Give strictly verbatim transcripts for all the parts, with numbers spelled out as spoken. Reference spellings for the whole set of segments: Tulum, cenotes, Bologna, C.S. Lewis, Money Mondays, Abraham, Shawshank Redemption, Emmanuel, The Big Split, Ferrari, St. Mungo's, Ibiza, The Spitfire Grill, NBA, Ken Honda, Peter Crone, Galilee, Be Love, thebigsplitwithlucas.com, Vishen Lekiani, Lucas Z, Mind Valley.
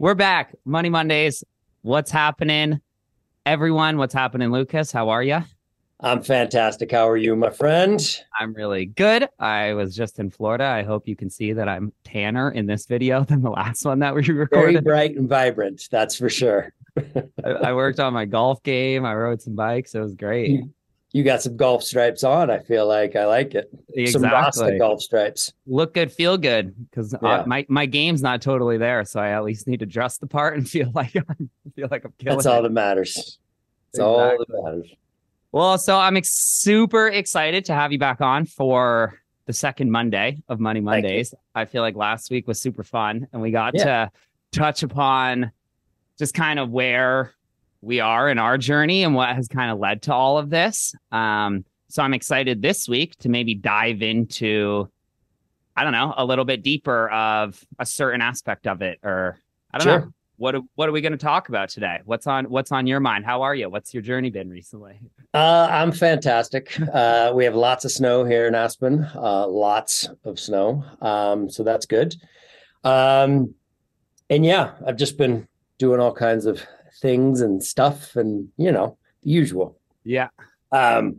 We're back. Money Mondays. What's happening, everyone? What's happening, Lucas? How are you? I'm fantastic. How are you, my friend? I'm really good. I was just in Florida. I hope you can see that I'm tanner in this video than the last one that we recorded. Very bright and vibrant. That's for sure. I, I worked on my golf game. I rode some bikes. It was great. You, you got some golf stripes on. I feel like I like it. Exactly. Some Rasta golf stripes. Look good, feel good. Because yeah. my, my game's not totally there. So I at least need to dress the part and feel like I'm, feel like I'm killing That's all it. that matters. That's exactly. all that matters. Well, so I'm ex- super excited to have you back on for the second Monday of Money Mondays. I feel like last week was super fun and we got yeah. to touch upon just kind of where we are in our journey and what has kind of led to all of this. Um, so I'm excited this week to maybe dive into, I don't know, a little bit deeper of a certain aspect of it, or I don't sure. know. What what are we going to talk about today? What's on What's on your mind? How are you? What's your journey been recently? Uh, I'm fantastic. Uh, we have lots of snow here in Aspen. Uh, lots of snow. Um, so that's good. Um, and yeah, I've just been doing all kinds of things and stuff, and you know, the usual. Yeah. Um,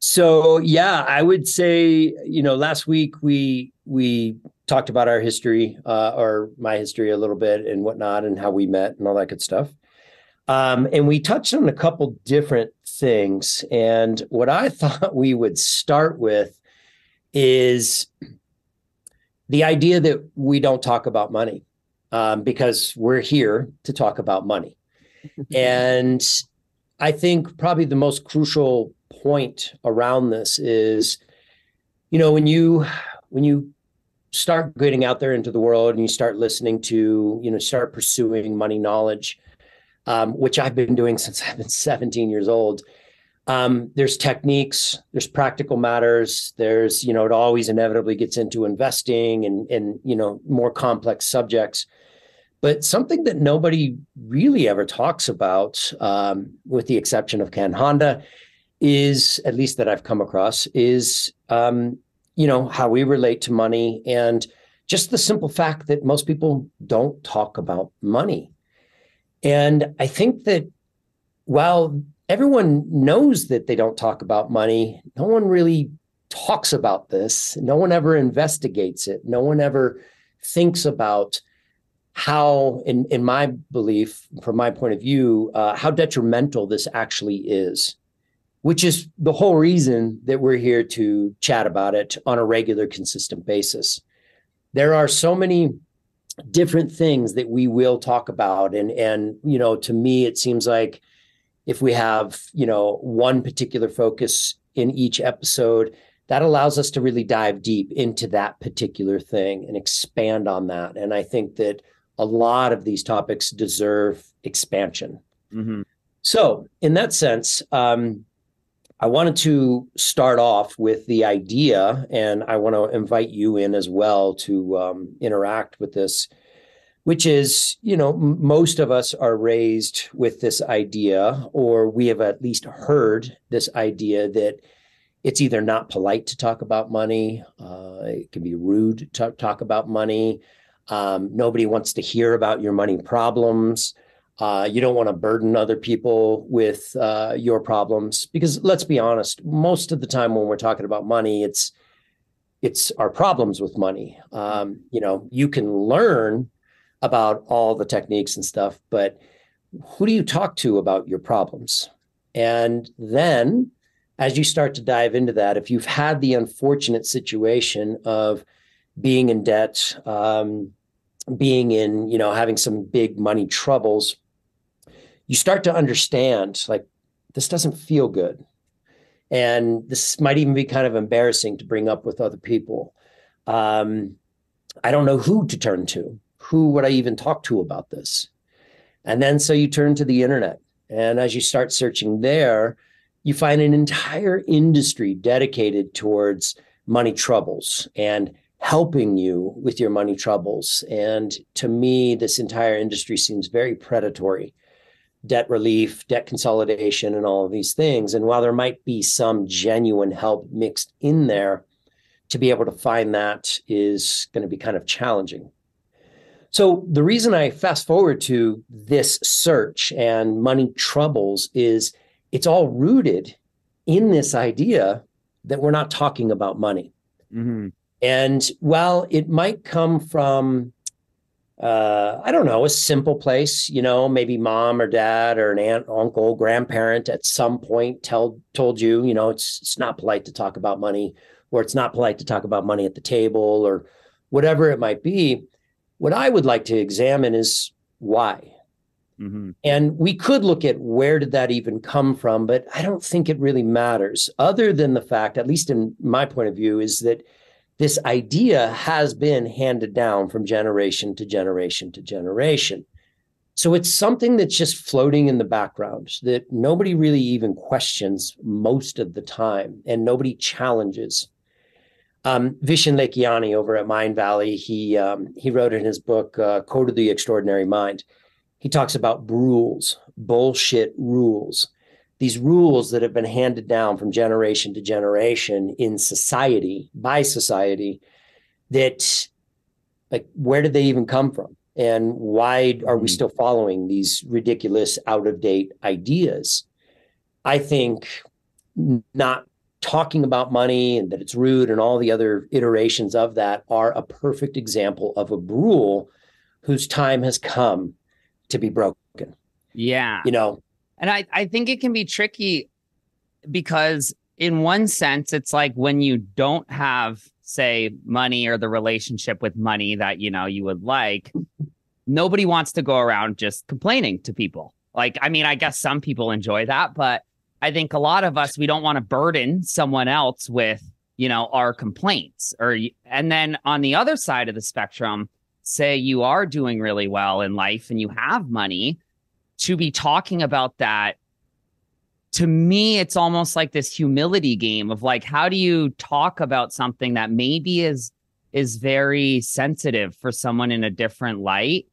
so yeah, I would say, you know, last week we we. talked about our history, uh, or my history a little bit and whatnot, and how we met and all that good stuff. Um, and we touched on a couple different things. And what I thought we would start with is the idea that we don't talk about money, um, because we're here to talk about money. And I think probably the most crucial point around this is, you know, when you, when you, start getting out there into the world and you start listening to, you know, start pursuing money knowledge, um, which I've been doing since I've been seventeen years old. Um, there's techniques, there's practical matters, there's, you know, it always inevitably gets into investing and, and, you know, more complex subjects, but something that nobody really ever talks about, um, with the exception of Ken Honda, is, at least that I've come across, is, um, you know, how we relate to money, and just the simple fact that most people don't talk about money. And I think that while everyone knows that they don't talk about money, no one really talks about this. No one ever investigates it. No one ever thinks about how, in, in my belief, from my point of view, uh, how detrimental this actually is. Which is the whole reason that we're here to chat about it on a regular, consistent basis. There are so many different things that we will talk about. And, and, you know, to me, it seems like if we have, you know, one particular focus in each episode, that allows us to really dive deep into that particular thing and expand on that. And I think that a lot of these topics deserve expansion. Mm-hmm. So in that sense, um, I wanted to start off with the idea, and I want to invite you in as well to um, interact with this, which is, you know, m- most of us are raised with this idea, or we have at least heard this idea that it's either not polite to talk about money, uh, it can be rude to talk about money, um, nobody wants to hear about your money problems. Uh, you don't want to burden other people with uh, your problems, because let's be honest, most of the time when we're talking about money, it's it's our problems with money. Um, you know, you can learn about all the techniques and stuff, but who do you talk to about your problems? And then as you start to dive into that, if you've had the unfortunate situation of being in debt, um, being in, you know, having some big money troubles, you start to understand, like, this doesn't feel good. And this might even be kind of embarrassing to bring up with other people. Um, I don't know who to turn to. Who would I even talk to about this? And then so you turn to the internet. And as you start searching there, you find an entire industry dedicated towards money troubles and helping you with your money troubles. And to me, this entire industry seems very predatory. Debt relief, debt consolidation, and all of these things. And while there might be some genuine help mixed in there, to be able to find that is going to be kind of challenging. So the reason I fast forward to this search and money troubles is it's all rooted in this idea that we're not talking about money. Mm-hmm. And while it might come from, uh, I don't know, a simple place, you know, maybe mom or dad or an aunt, uncle, grandparent at some point tell, told you, you know, it's, it's not polite to talk about money, or it's not polite to talk about money at the table, or whatever it might be. What I would like to examine is why. Mm-hmm. And we could look at where did that even come from, but I don't think it really matters, other than the fact, at least in my point of view, is that this idea has been handed down from generation to generation to generation. So it's something that's just floating in the background that nobody really even questions most of the time, and nobody challenges. Um, Vishen Lekiani over at Mind Valley, he um, he wrote in his book, uh, Code of the Extraordinary Mind, he talks about rules, bullshit rules, these rules that have been handed down from generation to generation in society, by society, that, like, where did they even come from? And why are we still following these ridiculous, out-of-date ideas? I think not talking about money and that it's rude and all the other iterations of that are a perfect example of a rule whose time has come to be broken. Yeah. You know, and I, I think it can be tricky because in one sense, it's like when you don't have, say, money or the relationship with money that, you know, you would like, nobody wants to go around just complaining to people. Like, I mean, I guess some people enjoy that, but I think a lot of us, we don't want to burden someone else with, you know, our complaints. Or, and then on the other side of the spectrum, say you are doing really well in life and you have money, to be talking about that, to me, it's almost like this humility game of, like, how do you talk about something that maybe is is very sensitive for someone in a different light,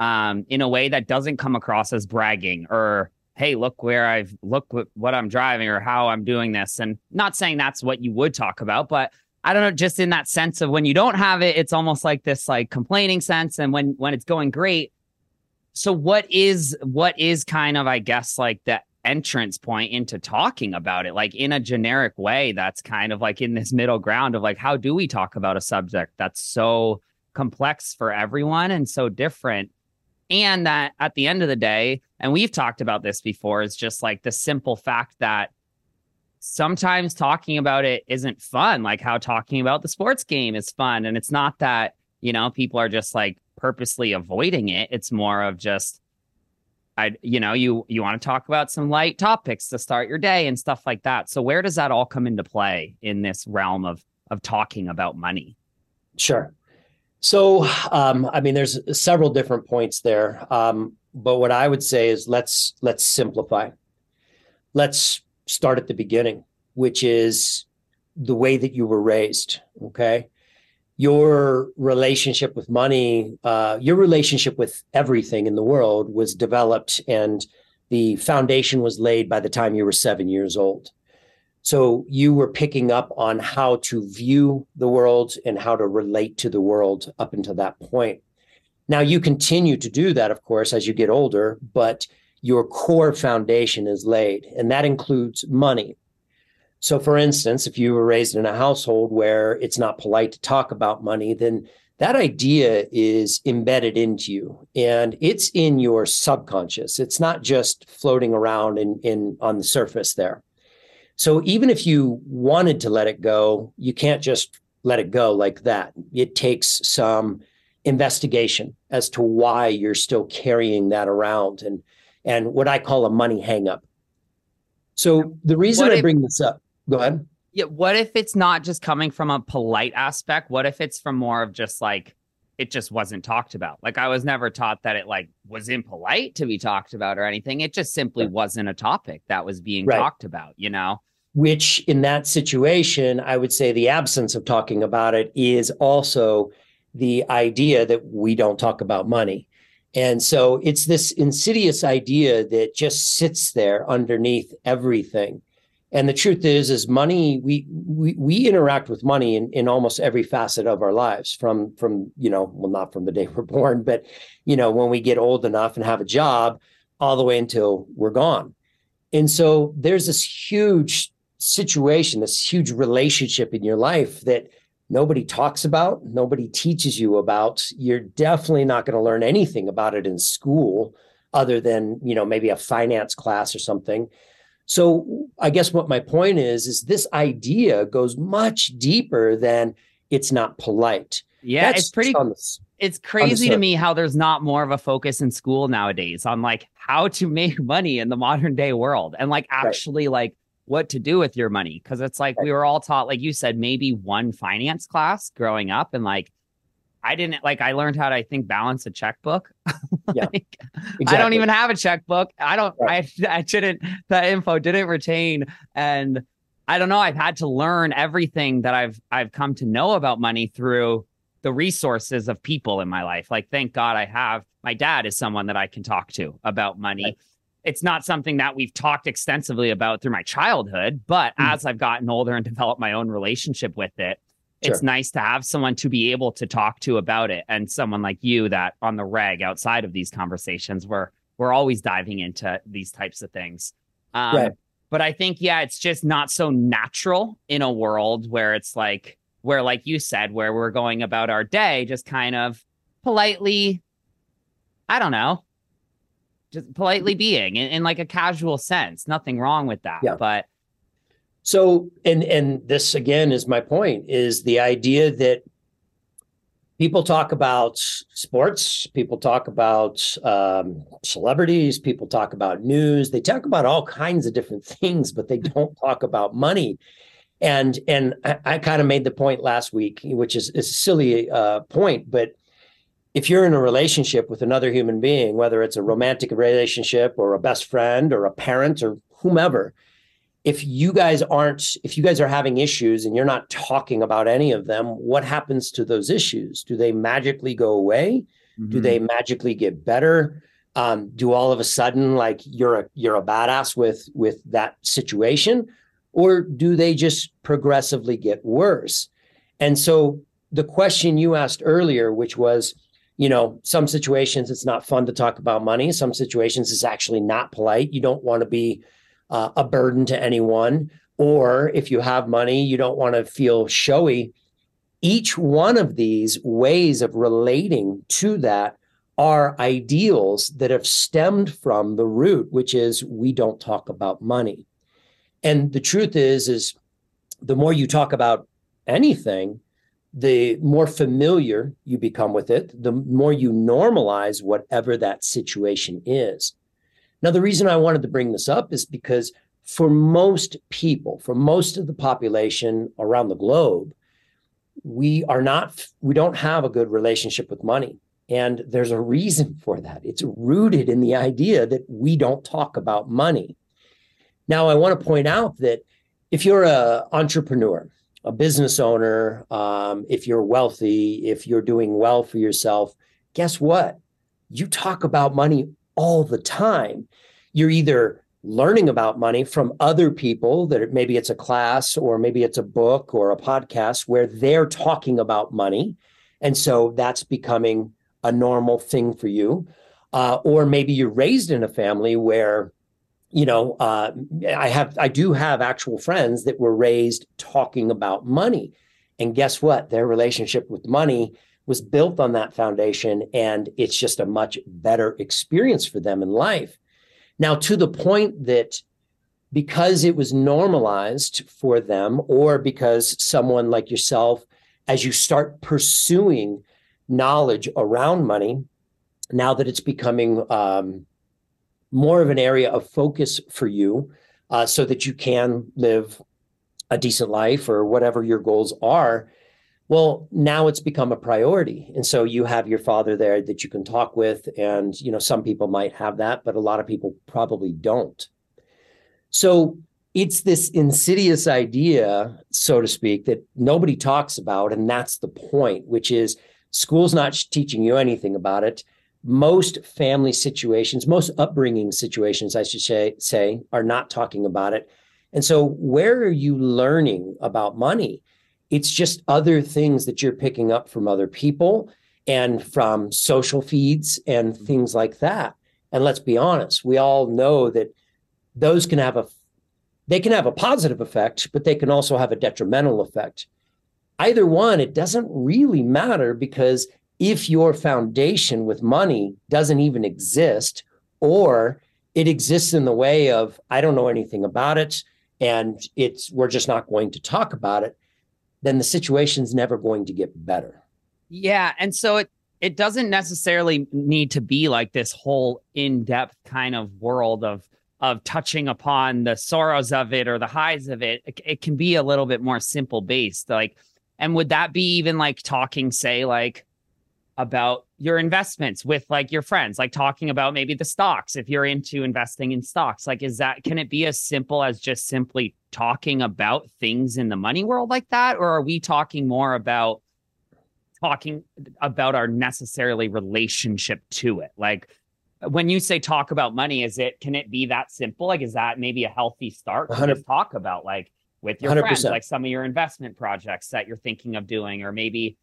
um, in a way that doesn't come across as bragging or, hey, look where I've look what I'm driving or how I'm doing this. And not saying that's what you would talk about, but I don't know, just in that sense of when you don't have it, it's almost like this, like, complaining sense. And when, when it's going great. So what is, what is kind of, I guess, like the entrance point into talking about it, like in a generic way, that's kind of like in this middle ground of, like, how do we talk about a subject that's so complex for everyone and so different? And that at the end of the day, and we've talked about this before, is just like the simple fact that sometimes talking about it isn't fun, like how talking about the sports game is fun. And it's not that, you know, people are just like purposely avoiding it. It's more of just, I, you know, you, you want to talk about some light topics to start your day and stuff like that. So where does that all come into play in this realm of, of talking about money? Sure. So, um, I mean, there's several different points there, um, but what I would say is let's let's simplify. Let's start at the beginning, which is the way that you were raised, okay? Your relationship with money, uh, your relationship with everything in the world was developed, and the foundation was laid by the time you were seven years old. So you were picking up on how to view the world and how to relate to the world up until that point. Now you continue to do that, of course, as you get older, but your core foundation is laid, and that includes money. So for instance, if you were raised in a household where it's not polite to talk about money, then that idea is embedded into you, and it's in your subconscious. It's not just floating around in, in on the surface there. So even if you wanted to let it go, you can't just let it go like that. It takes some investigation as to why you're still carrying that around, and and what I call a money hangup. So the reason I bring this up, go ahead. Yeah, what if it's not just coming from a polite aspect? What if it's from more of just like, it just wasn't talked about? Like, I was never taught that it like was impolite to be talked about or anything. It just simply wasn't a topic that was being right. talked about, you know? Which in that situation, I would say the absence of talking about it is also the idea that we don't talk about money. And so it's this insidious idea that just sits there underneath everything. And the truth is, is money, we we, we interact with money in, in almost every facet of our lives from, from, you know, well, not from the day we're born, but, you know, when we get old enough and have a job all the way until we're gone. And so there's this huge situation, this huge relationship in your life that nobody talks about, nobody teaches you about. You're definitely not going to learn anything about it in school other than, you know, maybe a finance class or something. So I guess what my point is, is this idea goes much deeper than it's not polite. Yeah, That's it's pretty, the, it's crazy to me how there's not more of a focus in school nowadays on like how to make money in the modern day world and like actually right. like what to do with your money. Cause it's like, right. we were all taught, like you said, maybe one finance class growing up. And like, I didn't like, I learned how to, I think, balance a checkbook. Yeah, like, exactly. I don't even have a checkbook. I don't, right. I, I didn't, that info didn't retain. And I don't know, I've had to learn everything that I've, I've come to know about money through the resources of people in my life. Like, thank God I have, my dad is someone that I can talk to about money. Right. It's not something that we've talked extensively about through my childhood, but mm. as I've gotten older and developed my own relationship with it, sure. it's nice to have someone to be able to talk to about it. And someone like you that on the reg outside of these conversations where we're always diving into these types of things. Um, right. But I think, yeah, it's just not so natural in a world where it's like, where, like you said, where we're going about our day, just kind of politely, I don't know, just politely being in, in like a casual sense, nothing wrong with that, yeah. but. So, and, and this again is my point, is the idea that people talk about sports, people talk about um, celebrities, people talk about news, they talk about all kinds of different things, but they don't talk about money. And, and I, I kind of made the point last week, which is, is a silly uh, point, but if you're in a relationship with another human being, whether it's a romantic relationship or a best friend or a parent or whomever, if you guys aren't, if you guys are having issues and you're not talking about any of them, what happens to those issues? Do they magically go away? Mm-hmm. Do they magically get better? Um, do all of a sudden, like you're a, you're a badass with, with that situation, or do they just progressively get worse? And so the question you asked earlier, which was, you know, some situations it's not fun to talk about money. Some situations it's actually not polite. You don't want to be uh, a burden to anyone. Or if you have money, you don't want to feel showy. Each one of these ways of relating to that are ideals that have stemmed from the root, which is we don't talk about money. And the truth is, is the more you talk about anything, the more familiar you become with it, the more you normalize whatever that situation is. Now, the reason I wanted to bring this up is because for most people, for most of the population around the globe, we are not, we don't have a good relationship with money. And there's a reason for that. It's rooted in the idea that we don't talk about money. Now, I want to point out that if you're an entrepreneur, a business owner, um, if you're wealthy, if you're doing well for yourself, guess what? You talk about money all the time. You're either learning about money from other people that maybe it's a class or maybe it's a book or a podcast where they're talking about money. And so that's becoming a normal thing for you. Uh, or maybe you're raised in a family where You know, uh, I have, I do have actual friends that were raised talking about money, and guess what? Their relationship with money was built on that foundation, and it's just a much better experience for them in life. Now, to the point that because it was normalized for them, or because someone like yourself, as you start pursuing knowledge around money, now that it's becoming um, more of an area of focus for you uh, so that you can live a decent life or whatever your goals are, well, now it's become a priority. And so you have your father there that you can talk with. And, you know, some people might have that, but a lot of people probably don't. So it's this insidious idea, so to speak, that nobody talks about. And that's the point, which is school's not teaching you anything about it. Most family situations, most upbringing situations, I should say, say, are not talking about it. And so where are you learning about money? It's just other things that you're picking up from other people and from social feeds and things like that. And let's be honest, we all know that those can have a, they can have a positive effect, but they can also have a detrimental effect. Either one, it doesn't really matter, because if your foundation with money doesn't even exist, or it exists in the way of, I don't know anything about it, and it's, we're just not going to talk about it, then the situation's never going to get better. Yeah. And so it, it doesn't necessarily need to be like this whole in-depth kind of world of of touching upon the sorrows of it or the highs of it. It, it can be a little bit more simple based. Like, and would that be even like talking, say, like about your investments with like your friends, like talking about maybe the stocks, if you're into investing in stocks, like, is that, can it be as simple as just simply talking about things in the money world like that? Or are we talking more about talking about our necessarily relationship to it? Like, when you say talk about money, is it, can it be that simple? Like, is that maybe a healthy start to just talk about, like, with your one hundred percent friends, like some of your investment projects that you're thinking of doing? Or maybe,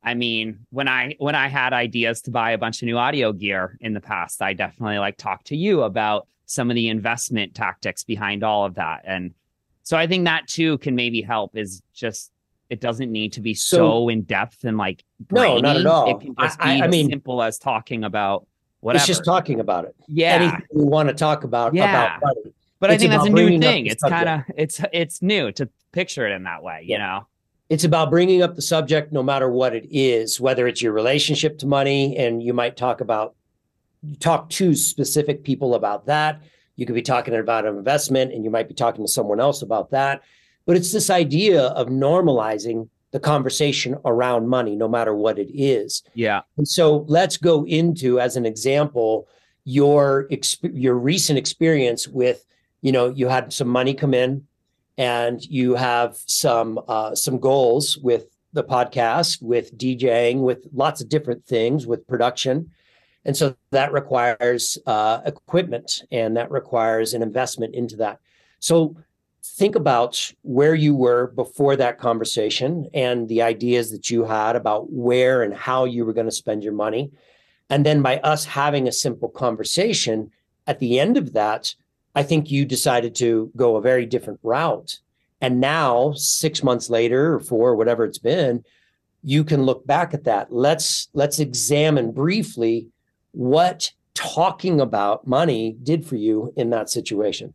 I mean, when I, when I had ideas to buy a bunch of new audio gear in the past, I definitely like talked to you about some of the investment tactics behind all of that. And so I think that too can maybe help, is just, it doesn't need to be so, so in depth and like, brainy. No, not at all. It can just I, be I, I as mean, simple as talking about whatever. It's just talking about it. Yeah. Anything we want to talk about. Yeah. About money. But it's I think that's a new thing. It's kind of, it's, it's new to picture it in that way, yeah. You know? It's about bringing up the subject, no matter what it is, whether it's your relationship to money, and you might talk about, talk to specific people about that. You could be talking about an investment and you might be talking to someone else about that. But it's this idea of normalizing the conversation around money, no matter what it is. Yeah. And so let's go into, as an example, your exp- your recent experience with, you know, you had some money come in, and you have some uh, some goals with the podcast, with DJing, with lots of different things, with production, and so that requires uh, equipment, and that requires an investment into that. So think about where you were before that conversation and the ideas that you had about where and how you were going to spend your money. And then by us having a simple conversation at the end of that, I think you decided to go a very different route. And now six months later, or four, whatever it's been, you can look back at that. Let's, let's examine briefly what talking about money did for you in that situation.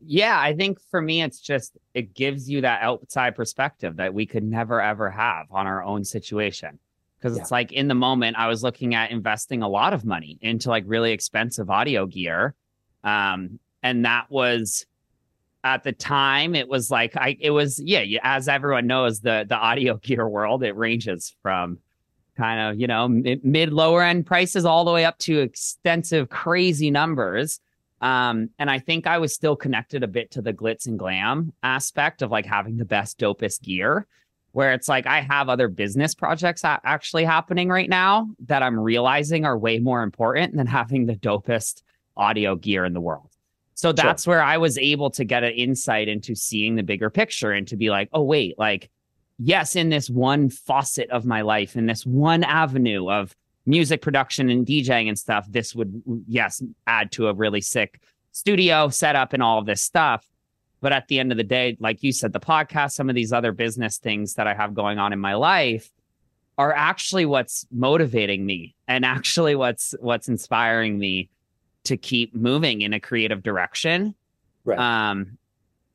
Yeah, I think for me, it's just, it gives you that outside perspective that we could never, ever have on our own situation. Because yeah. It's like, in the moment, I was looking at investing a lot of money into like really expensive audio gear. Um, and that was, at the time, it was like, I, it was, yeah, as everyone knows, the, the audio gear world, it ranges from kind of, you know, mid, mid lower end prices all the way up to extensive, crazy numbers. Um, and I think I was still connected a bit to the glitz and glam aspect of like having the best, dopest gear, where it's like, I have other business projects actually happening right now that I'm realizing are way more important than having the dopest audio gear in the world. So that's sure. Where I was able to get an insight into seeing the bigger picture and to be like, oh, wait, like, yes, in this one facet of my life, in this one avenue of music production and DJing and stuff, this would, yes, add to a really sick studio setup and all of this stuff. But at the end of the day, like you said, the podcast, some of these other business things that I have going on in my life are actually what's motivating me and actually what's what's inspiring me to keep moving in a creative direction. Right. Um,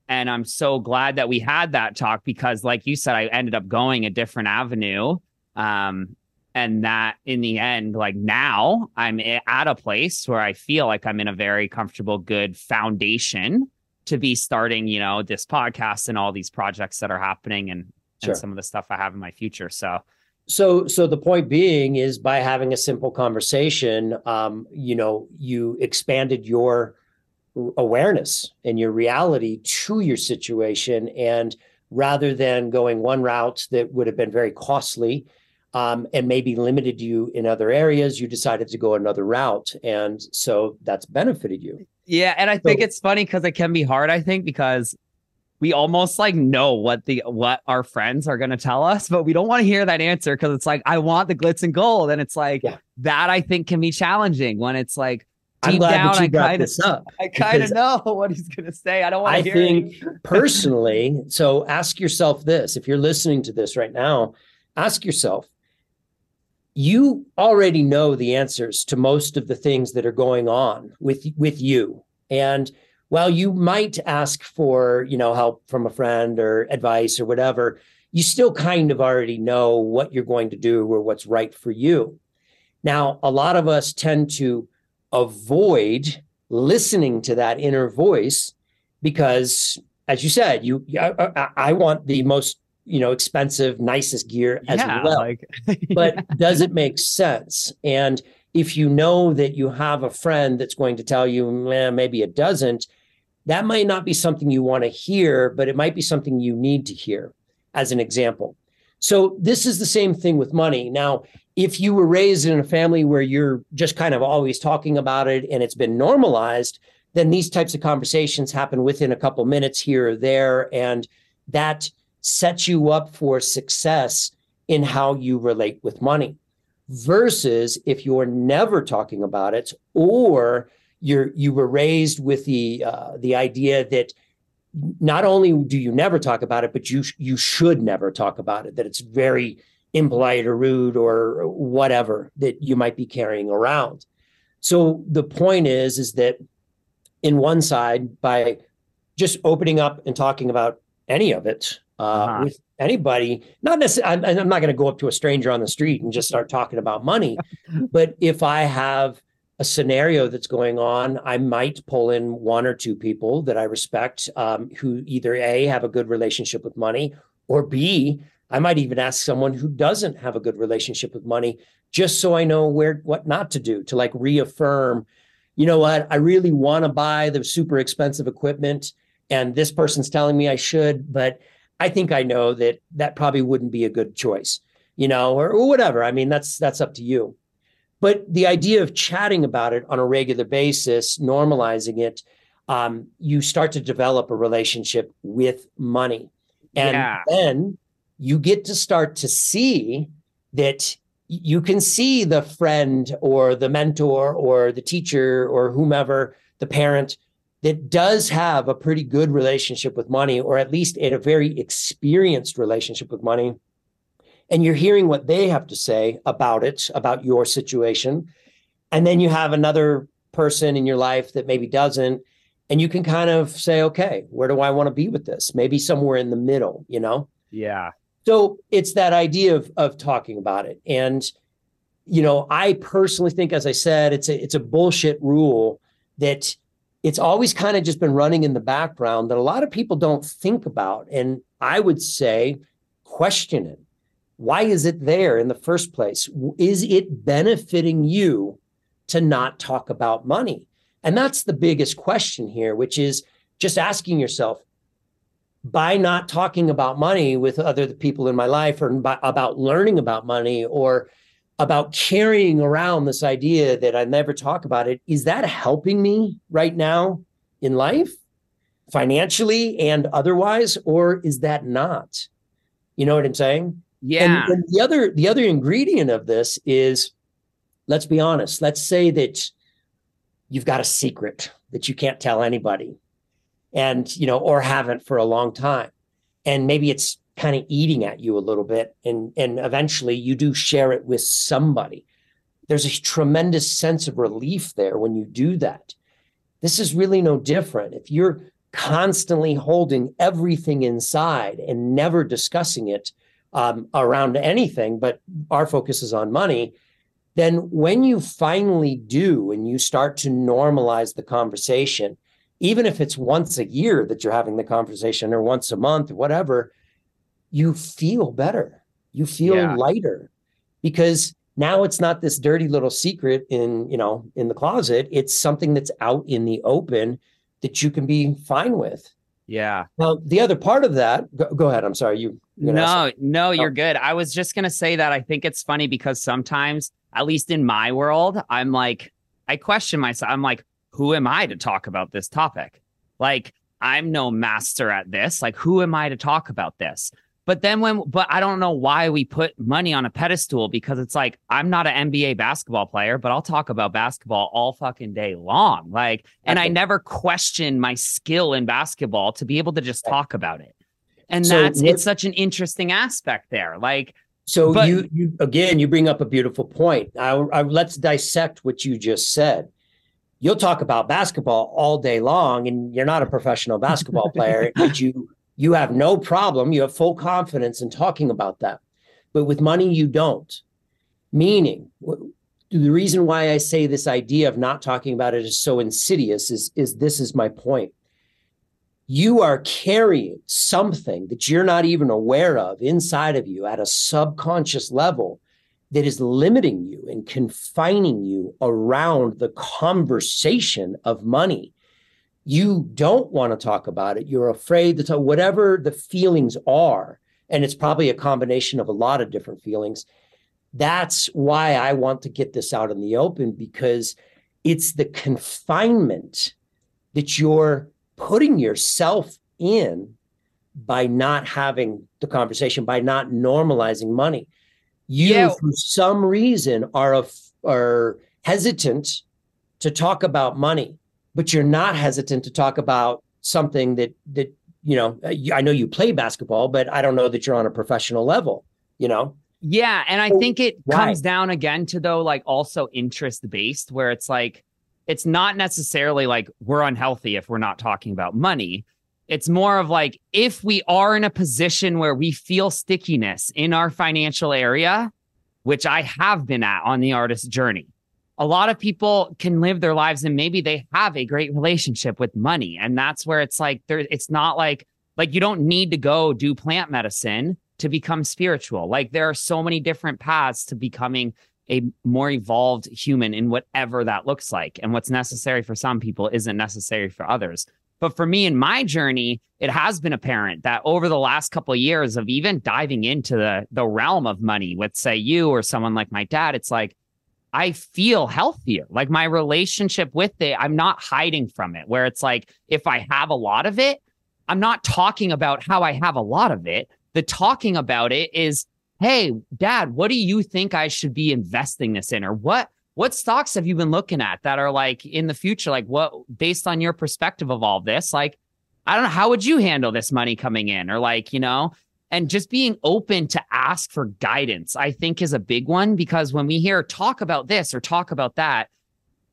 and I'm so glad that we had that talk, because like you said, I ended up going a different avenue. Um And that in the end, like now I'm at a place where I feel like I'm in a very comfortable, good foundation to be starting, you know, this podcast and all these projects that are happening and, sure. and some of the stuff I have in my future. So, so, so the point being is, by having a simple conversation, um, you know, you expanded your awareness and your reality to your situation. And rather than going one route that would have been very costly, Um, and maybe limited you in other areas, you decided to go another route. And so that's benefited you. Yeah. And I so, think it's funny, because it can be hard, I think, because we almost like know what the what our friends are going to tell us, but we don't want to hear that answer because it's like, I want the glitz and gold. And it's like, yeah. that I think can be challenging when it's like, deep I'm glad down, that you I brought kinda, this up. I kind of know what he's going to say. I don't want to hear it. I think personally, so ask yourself this. If you're listening to this right now, ask yourself, you already know the answers to most of the things that are going on with, with you. And while you might ask for, you know, help from a friend or advice or whatever, you still kind of already know what you're going to do or what's right for you. Now, a lot of us tend to avoid listening to that inner voice because, as you said, you I, I want the most, you know, expensive, nicest gear as yeah, well. Like, but yeah. does it make sense? And if you know that you have a friend that's going to tell you, eh, maybe it doesn't, that might not be something you want to hear, but it might be something you need to hear, as an example. So this is the same thing with money. Now, if you were raised in a family where you're just kind of always talking about it and it's been normalized, then these types of conversations happen within a couple minutes here or there. And that sets you up for success in how you relate with money. Versus if you're never talking about it, or you're you were raised with the uh, the idea that not only do you never talk about it, but you you should never talk about it, that it's very impolite or rude or whatever that you might be carrying around. So the point is, is that in one side, by just opening up and talking about any of it, uh, uh-huh. with anybody, not necessarily, I'm, I'm not going to go up to a stranger on the street and just start talking about money. But if I have a scenario that's going on, I might pull in one or two people that I respect, um, who either A, have a good relationship with money, or B, I might even ask someone who doesn't have a good relationship with money, just so I know where, what not to do, to like reaffirm, you know what, I really want to buy the super expensive equipment and this person's telling me I should, but I think I know that that probably wouldn't be a good choice, you know, or, or whatever. I mean, that's, that's up to you. But the idea of chatting about it on a regular basis, normalizing it, um, you start to develop a relationship with money. And yeah. then you get to start to see that you can see the friend or the mentor or the teacher or whomever, the parent, that does have a pretty good relationship with money, or at least a very experienced relationship with money. And you're hearing what they have to say about it, about your situation. And then you have another person in your life that maybe doesn't. And you can kind of say, okay, where do I want to be with this? Maybe somewhere in the middle, you know? Yeah. So it's that idea of, of talking about it. And, you know, I personally think, as I said, it's a, it's a bullshit rule that it's always kind of just been running in the background that a lot of people don't think about. And I would say, question it. Why is it there in the first place? Is it benefiting you to not talk about money? And that's the biggest question here, which is just asking yourself, by not talking about money with other people in my life, or about learning about money, or about carrying around this idea that I never talk about it, is that helping me right now in life, financially and otherwise, or is that not? You know what I'm saying? Yeah. And, and the other the other ingredient of this is, let's be honest, let's say that you've got a secret that you can't tell anybody. And, you know, or haven't for a long time. And maybe it's kind of eating at you a little bit. And, and eventually you do share it with somebody. There's a tremendous sense of relief there when you do that. This is really no different. If you're constantly holding everything inside and never discussing it um, around anything, but our focus is on money, then when you finally do and you start to normalize the conversation, even if it's once a year that you're having the conversation, or once a month, or whatever, you feel better. You feel yeah. lighter, because now it's not this dirty little secret in, you know, in the closet. It's something that's out in the open that you can be fine with. Yeah. Now, the other part of that, go, go ahead. I'm sorry. You. No, no, you're oh. good. I was just going to say that I think it's funny because sometimes, at least in my world, I'm like, I question myself. I'm like, who am I to talk about this topic? Like, I'm no master at this. Like, who am I to talk about this? But then when, but I don't know why we put money on a pedestal, because it's like, I'm not an N B A basketball player, but I'll talk about basketball all fucking day long. Like, and I never question my skill in basketball to be able to just talk about it. And so that's, it's such an interesting aspect there. Like, so but, you, you, again, you bring up a beautiful point. I, I, let's dissect what you just said. You'll talk about basketball all day long, and you're not a professional basketball player, but you, You have no problem. You have full confidence in talking about that. But with money, you don't. Meaning, the reason why I say this idea of not talking about it is so insidious is, is this is my point. You are carrying something that you're not even aware of inside of you at a subconscious level that is limiting you and confining you around the conversation of money. You don't want to talk about it. You're afraid to talk, whatever the feelings are. And it's probably a combination of a lot of different feelings. That's why I want to get this out in the open, because it's the confinement that you're putting yourself in by not having the conversation, by not normalizing money. You, yeah. for some reason, are, a, are hesitant to talk about money. But you're not hesitant to talk about something that, that, you know, I know you play basketball, but I don't know that you're on a professional level, you know? Yeah. And I so, think it right. comes down again to though, like also interest based, where it's like, it's not necessarily like we're unhealthy if we're not talking about money. It's more of like, if we are in a position where we feel stickiness in our financial area, which I have been at on the artist journey. A lot of people can live their lives and maybe they have a great relationship with money. And that's where it's like, there, it's not like, like you don't need to go do plant medicine to become spiritual. Like there are so many different paths to becoming a more evolved human in whatever that looks like. And what's necessary for some people isn't necessary for others. But for me in my journey, it has been apparent that over the last couple of years of even diving into the, the realm of money, let's say you or someone like my dad, it's like, I feel healthier. Like my relationship with it, I'm not hiding from it, where it's like, if I have a lot of it, I'm not talking about how I have a lot of it. The talking about it is, hey, Dad, what do you think I should be investing this in? Or what, what stocks have you been looking at that are like in the future? Like what, based on your perspective of all this, like, I don't know, how would you handle this money coming in? Or like, you know, and just being open to ask for guidance, I think is a big one, because when we hear talk about this or talk about that,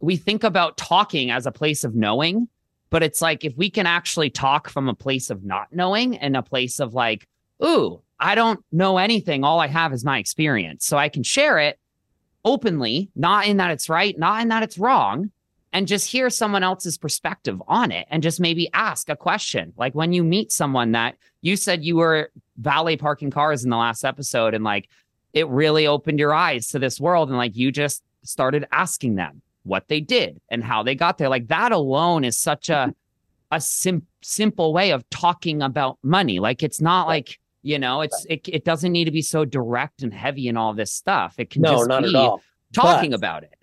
we think about talking as a place of knowing, but it's like, if we can actually talk from a place of not knowing and a place of like, ooh, I don't know anything. All I have is my experience. So I can share it openly, not in that it's right, not in that it's wrong, and just hear someone else's perspective on it and just maybe ask a question. Like when you meet someone that you said you were valet parking cars in the last episode and like it really opened your eyes to this world, and like you just started asking them what they did and how they got there. Like that alone is such a a sim- simple way of talking about money. Like it's not like, you know, it's it, it doesn't need to be so direct and heavy and all this stuff. It can no, just not be at all. talking but, about it.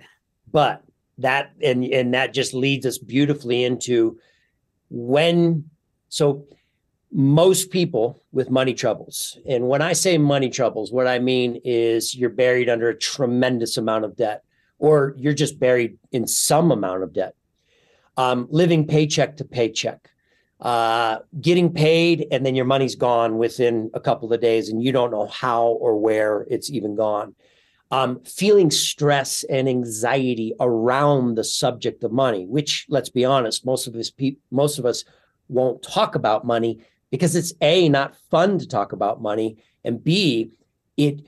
But That and and that just leads us beautifully into when, so most people with money troubles, and when I say money troubles, what I mean is you're buried under a tremendous amount of debt, or you're just buried in some amount of debt, um, living paycheck to paycheck, uh, getting paid, and then your money's gone within a couple of days, and you don't know how or where it's even gone. Um, feeling stress and anxiety around the subject of money, which, let's be honest, most of us pe- most of us won't talk about money because it's A, not fun to talk about money, and B, it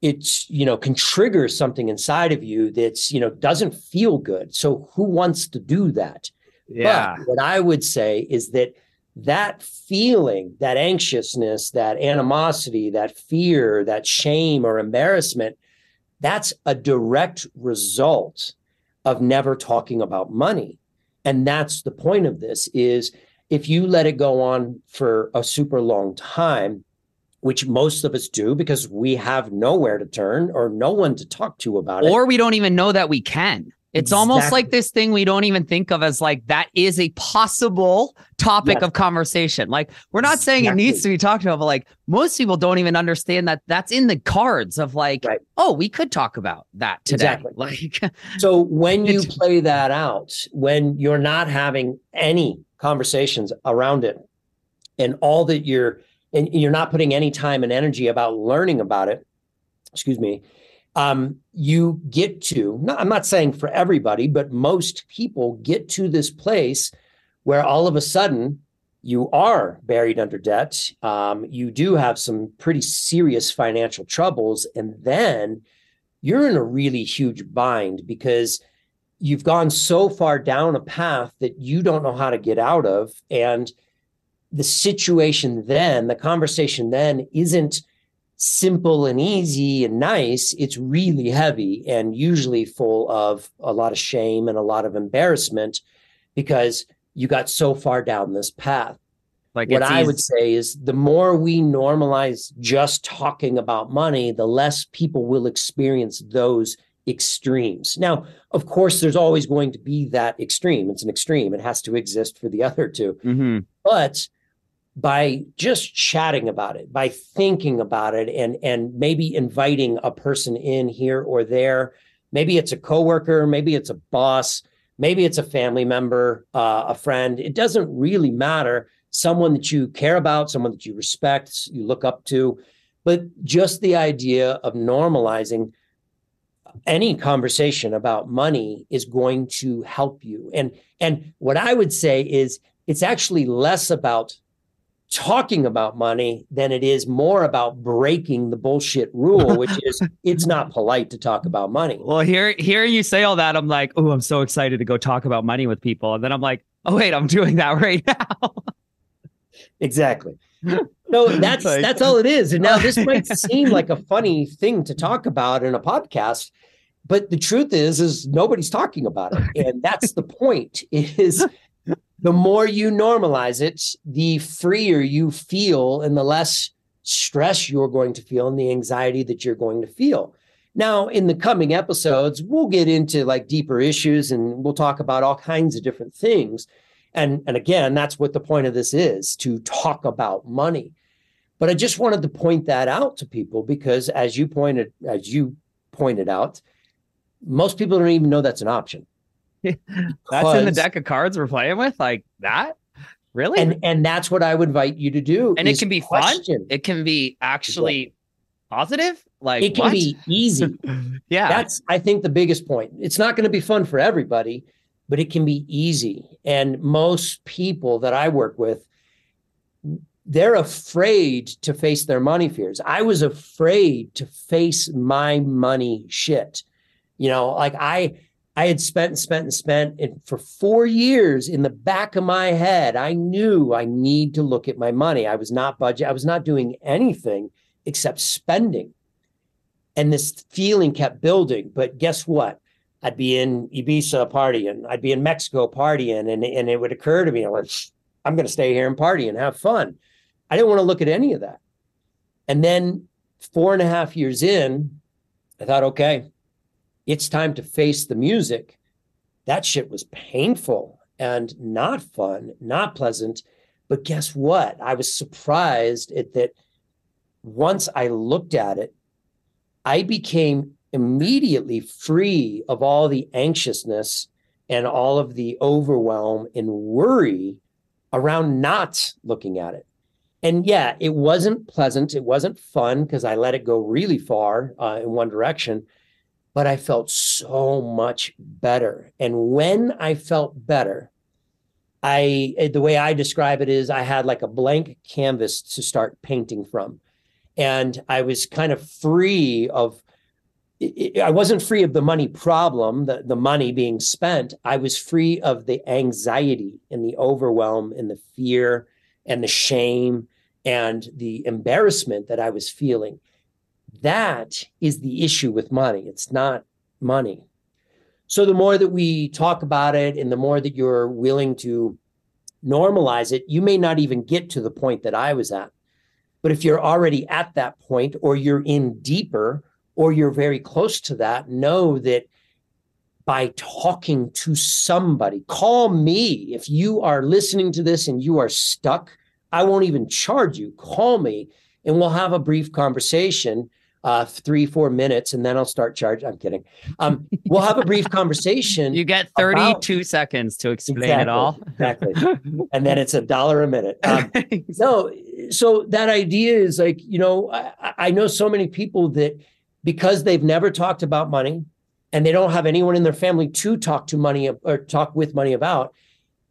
it's you know can trigger something inside of you that's you know doesn't feel good. So who wants to do that? Yeah. But what I would say is that that feeling, that anxiousness, that animosity, that fear, that shame or embarrassment, that's a direct result of never talking about money. And that's the point of this, is if you let it go on for a super long time, which most of us do because we have nowhere to turn or no one to talk to about it. Or we don't even know that we can. It's exactly. almost like this thing we don't even think of as like, that is a possible topic yes. of conversation. Like, we're not exactly. saying it needs to be talked about, but like most people don't even understand that that's in the cards of like, right. oh, we could talk about that today. Exactly. Like, so when you play that out, when you're not having any conversations around it and all that you're, and you're not putting any time and energy about learning about it, excuse me, Um, you get to, not, I'm not saying for everybody, but most people get to this place where all of a sudden you are buried under debt. Um, you do have some pretty serious financial troubles, and then you're in a really huge bind because you've gone so far down a path that you don't know how to get out of. And the situation then, the conversation then isn't simple and easy and nice. It's really heavy and usually full of a lot of shame and a lot of embarrassment because you got so far down this path. Like, what I would say is the more we normalize just talking about money, the less people will experience those extremes. Now, of course, there's always going to be that extreme. It's an extreme. It has to exist for the other two. Mm-hmm. But by just chatting about it, by thinking about it, and and maybe inviting a person in here or there. Maybe it's a coworker, maybe it's a boss, maybe it's a family member, uh, a friend. It doesn't really matter. Someone that you care about, someone that you respect, you look up to. But just the idea of normalizing any conversation about money is going to help you. And, and what I would say is it's actually less about talking about money than it is more about breaking the bullshit rule, which is it's not polite to talk about money. Well, here, here you say all that. I'm like, oh, I'm so excited to go talk about money with people. And then I'm like, oh, wait, I'm doing that right now. Exactly. No, that's, like, that's all it is. And now this might seem like a funny thing to talk about in a podcast, but the truth is, is nobody's talking about it. And that's the point is, the more you normalize it, the freer you feel and the less stress you're going to feel and the anxiety that you're going to feel. Now, in the coming episodes, we'll get into like deeper issues and we'll talk about all kinds of different things. And, and again, that's what the point of this is, to talk about money. But I just wanted to point that out to people because as you pointed, as you pointed out, most people don't even know that's an option. That's in the deck of cards we're playing with, like that, really, and and that's what I would invite you to do. And it can be question. fun. It can be actually yeah. positive. Like it can what? be easy. Yeah, that's I think the biggest point. It's not going to be fun for everybody, but it can be easy. And most people that I work with, they're afraid to face their money fears. I was afraid to face my money shit. You know, like I. I had spent and spent and spent and for four years in the back of my head, I knew I need to look at my money. I was not budget. I was not doing anything except spending. And this feeling kept building. But guess what? I'd be in Ibiza partying. I'd be in Mexico partying. And, and it would occur to me, I'm, like, I'm going to stay here and party and have fun. I didn't want to look at any of that. And then four and a half years in, I thought, okay, it's time to face the music. That shit was painful and not fun, not pleasant. But guess what? I was surprised at that once I looked at it, I became immediately free of all the anxiousness and all of the overwhelm and worry around not looking at it. And yeah, it wasn't pleasant. It wasn't fun because I let it go really far uh, in one direction. But I felt so much better. And when I felt better, I, the way I describe it is I had like a blank canvas to start painting from. And I was kind of free of, I wasn't free of the money problem, the, the money being spent. I was free of the anxiety and the overwhelm and the fear and the shame and the embarrassment that I was feeling. That is the issue with money. It's not money. So the more that we talk about it and the more that you're willing to normalize it, you may not even get to the point that I was at. But if you're already at that point or you're in deeper or you're very close to that, know that by talking to somebody. Call me. If you are listening to this and you are stuck, I won't even charge you. Call me and we'll have a brief conversation, uh, three, four minutes, and then I'll start charging. I'm kidding. Um, we'll have a brief conversation. You get thirty-two about... seconds to explain exactly, it all. Exactly. And then it's a dollar a minute. Um, exactly. No, so that idea is like, you know, I, I know so many people that because they've never talked about money and they don't have anyone in their family to talk to money or talk with money about,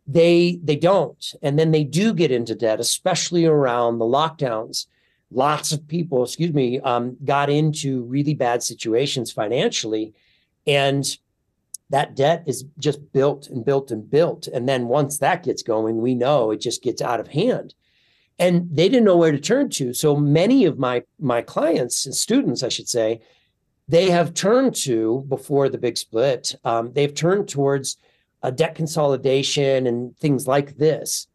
they they don't. And then they do get into debt, especially around the lockdowns. Lots of people, excuse me, um, got into really bad situations financially. And that debt is just built and built and built. And then once that gets going, we know it just gets out of hand. And they didn't know where to turn to. So many of my my clients and students, I should say, they have turned to, before the big split, um, they've turned towards a debt consolidation and things like this.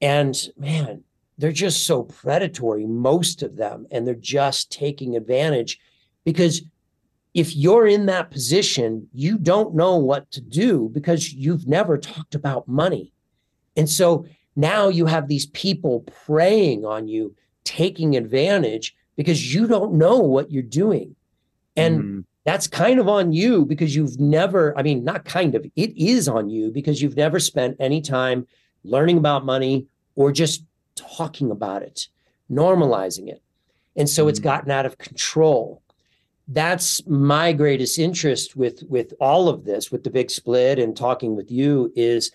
And man, they're just so predatory, most of them, and they're just taking advantage, because if you're in that position, you don't know what to do because you've never talked about money. And so now you have these people preying on you, taking advantage because you don't know what you're doing. And mm-hmm. that's kind of on you because you've never, I mean, not kind of, it is on you because you've never spent any time learning about money or just talking about it, normalizing it. And so mm-hmm. it's gotten out of control. That's my greatest interest with, with all of this, with the big split and talking with you, is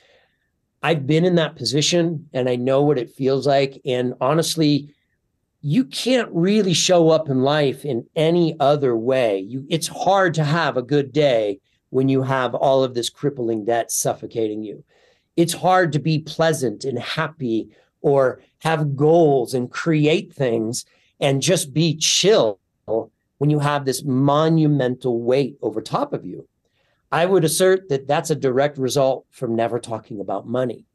I've been in that position and I know what it feels like. And honestly, you can't really show up in life in any other way. You, it's hard to have a good day when you have all of this crippling debt suffocating you. It's hard to be pleasant and happy or have goals and create things and just be chill when you have this monumental weight over top of you. I would assert that that's a direct result from never talking about money.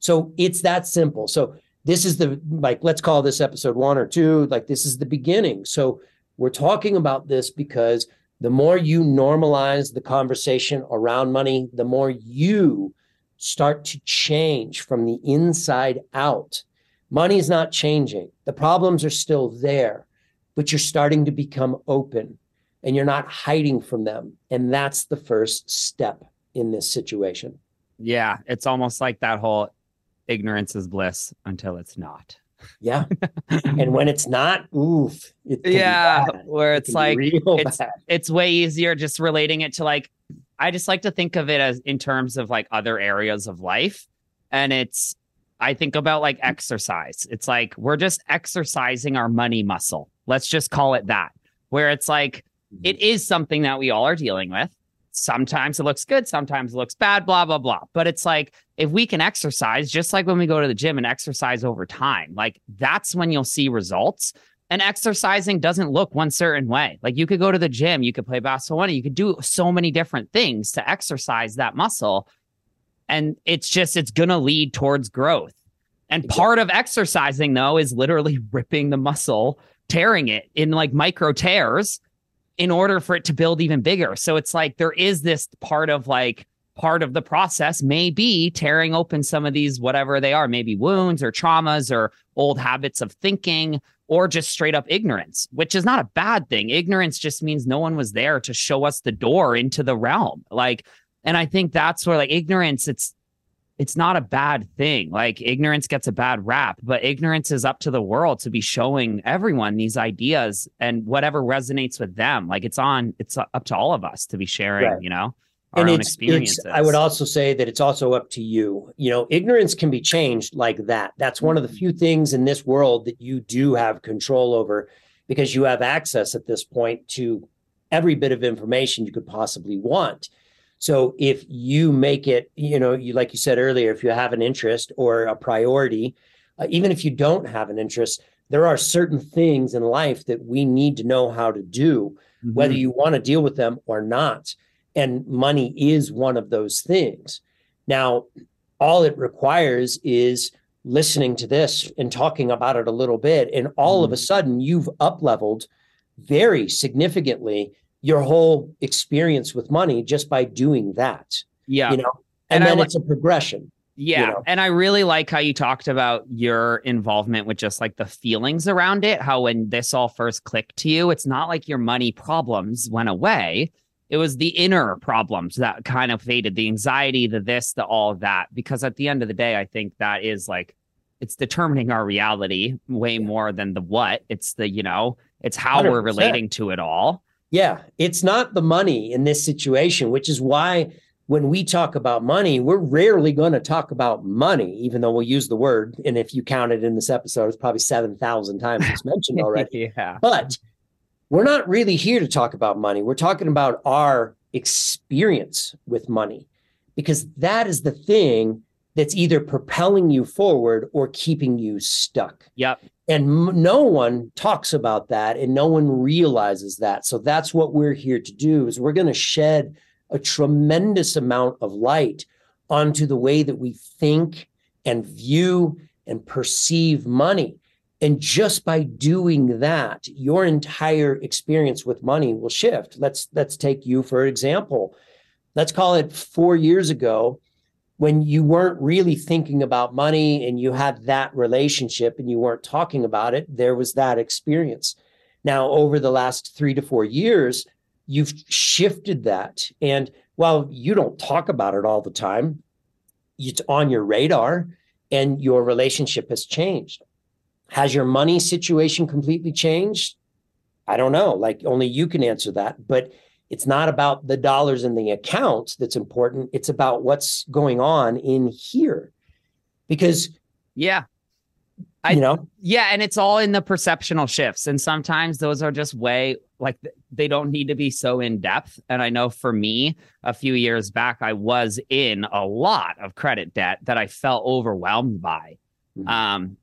So it's that simple. So this is the, like, let's call this episode one or two, like this is the beginning. So we're talking about this because the more you normalize the conversation around money, the more you start to change from the inside out. Money is not changing. The problems are still there, but you're starting to become open and you're not hiding from them. And that's the first step in this situation. Yeah. It's almost like that whole ignorance is bliss until it's not. Yeah. And when it's not, oof. It yeah. Where it's it like, it's, it's way easier just relating it to, like, I just like to think of it as in terms of like other areas of life. And it's, I think about like exercise. It's like, we're just exercising our money muscle. Let's just call it that. Where it's like, it is something that we all are dealing with. Sometimes it looks good, sometimes it looks bad, blah, blah, blah. But it's like, if we can exercise, just like when we go to the gym and exercise over time, like that's when you'll see results. And exercising doesn't look one certain way. Like you could go to the gym, you could play basketball, you could do so many different things to exercise that muscle. And it's just, it's going to lead towards growth. And part of exercising, though, is literally ripping the muscle, tearing it in like micro tears, in order for it to build even bigger. So it's like, there is this part of like, part of the process may be tearing open some of these, whatever they are, maybe wounds or traumas or old habits of thinking, or just straight up ignorance, which is not a bad thing. Ignorance just means no one was there to show us the door into the realm. Like, and I think that's where like ignorance, it's, it's not a bad thing. Like ignorance gets a bad rap, but ignorance is up to the world to be showing everyone these ideas and whatever resonates with them. Like it's on, it's up to all of us to be sharing, right. you know, our and own it's, experiences. It's, I would also say that it's also up to you. You know, ignorance can be changed like that. That's one of the few things in this world that you do have control over, because you have access at this point to every bit of information you could possibly want. So if you make it, you know, you, like you said earlier, if you have an interest or a priority, uh, even if you don't have an interest, there are certain things in life that we need to know how to do, mm-hmm. whether you want to deal with them or not. And money is one of those things. Now, all it requires is listening to this and talking about it a little bit. And all mm-hmm. of a sudden you've up-leveled very significantly your whole experience with money just by doing that. Yeah. You know, and, and then like, it's a progression. Yeah. You know? And I really like how you talked about your involvement with just like the feelings around it, how when this all first clicked to you, it's not like your money problems went away. It was the inner problems that kind of faded, the anxiety, the this, the all that, because at the end of the day, I think that is like, it's determining our reality way more than the what. It's the, you know, it's how one hundred percent we're relating to it all. Yeah. It's not the money in this situation, which is why when we talk about money, we're rarely going to talk about money, even though we'll use the word. And if you count it in this episode, it's probably seven thousand times it's mentioned already. Yeah. But we're not really here to talk about money. We're talking about our experience with money, because that is the thing that's either propelling you forward or keeping you stuck. Yep. And m- no one talks about that, and no one realizes that. So that's what we're here to do, is we're going to shed a tremendous amount of light onto the way that we think and view and perceive money. And just by doing that, your entire experience with money will shift. Let's let's take you, for example. Let's call it four years ago, when you weren't really thinking about money and you had that relationship and you weren't talking about it, there was that experience. Now, over the last three to four years, you've shifted that. And while you don't talk about it all the time, it's on your radar and your relationship has changed. Has your money situation completely changed? I don't know. Like, only you can answer that. But it's not about the dollars in the account that's important. It's about what's going on in here. Because, yeah, I, you know, yeah. And it's all in the perceptional shifts. And sometimes those are just way, like, they don't need to be so in depth. And I know for me, a few years back, I was in a lot of credit debt that I felt overwhelmed by. Mm-hmm. Um,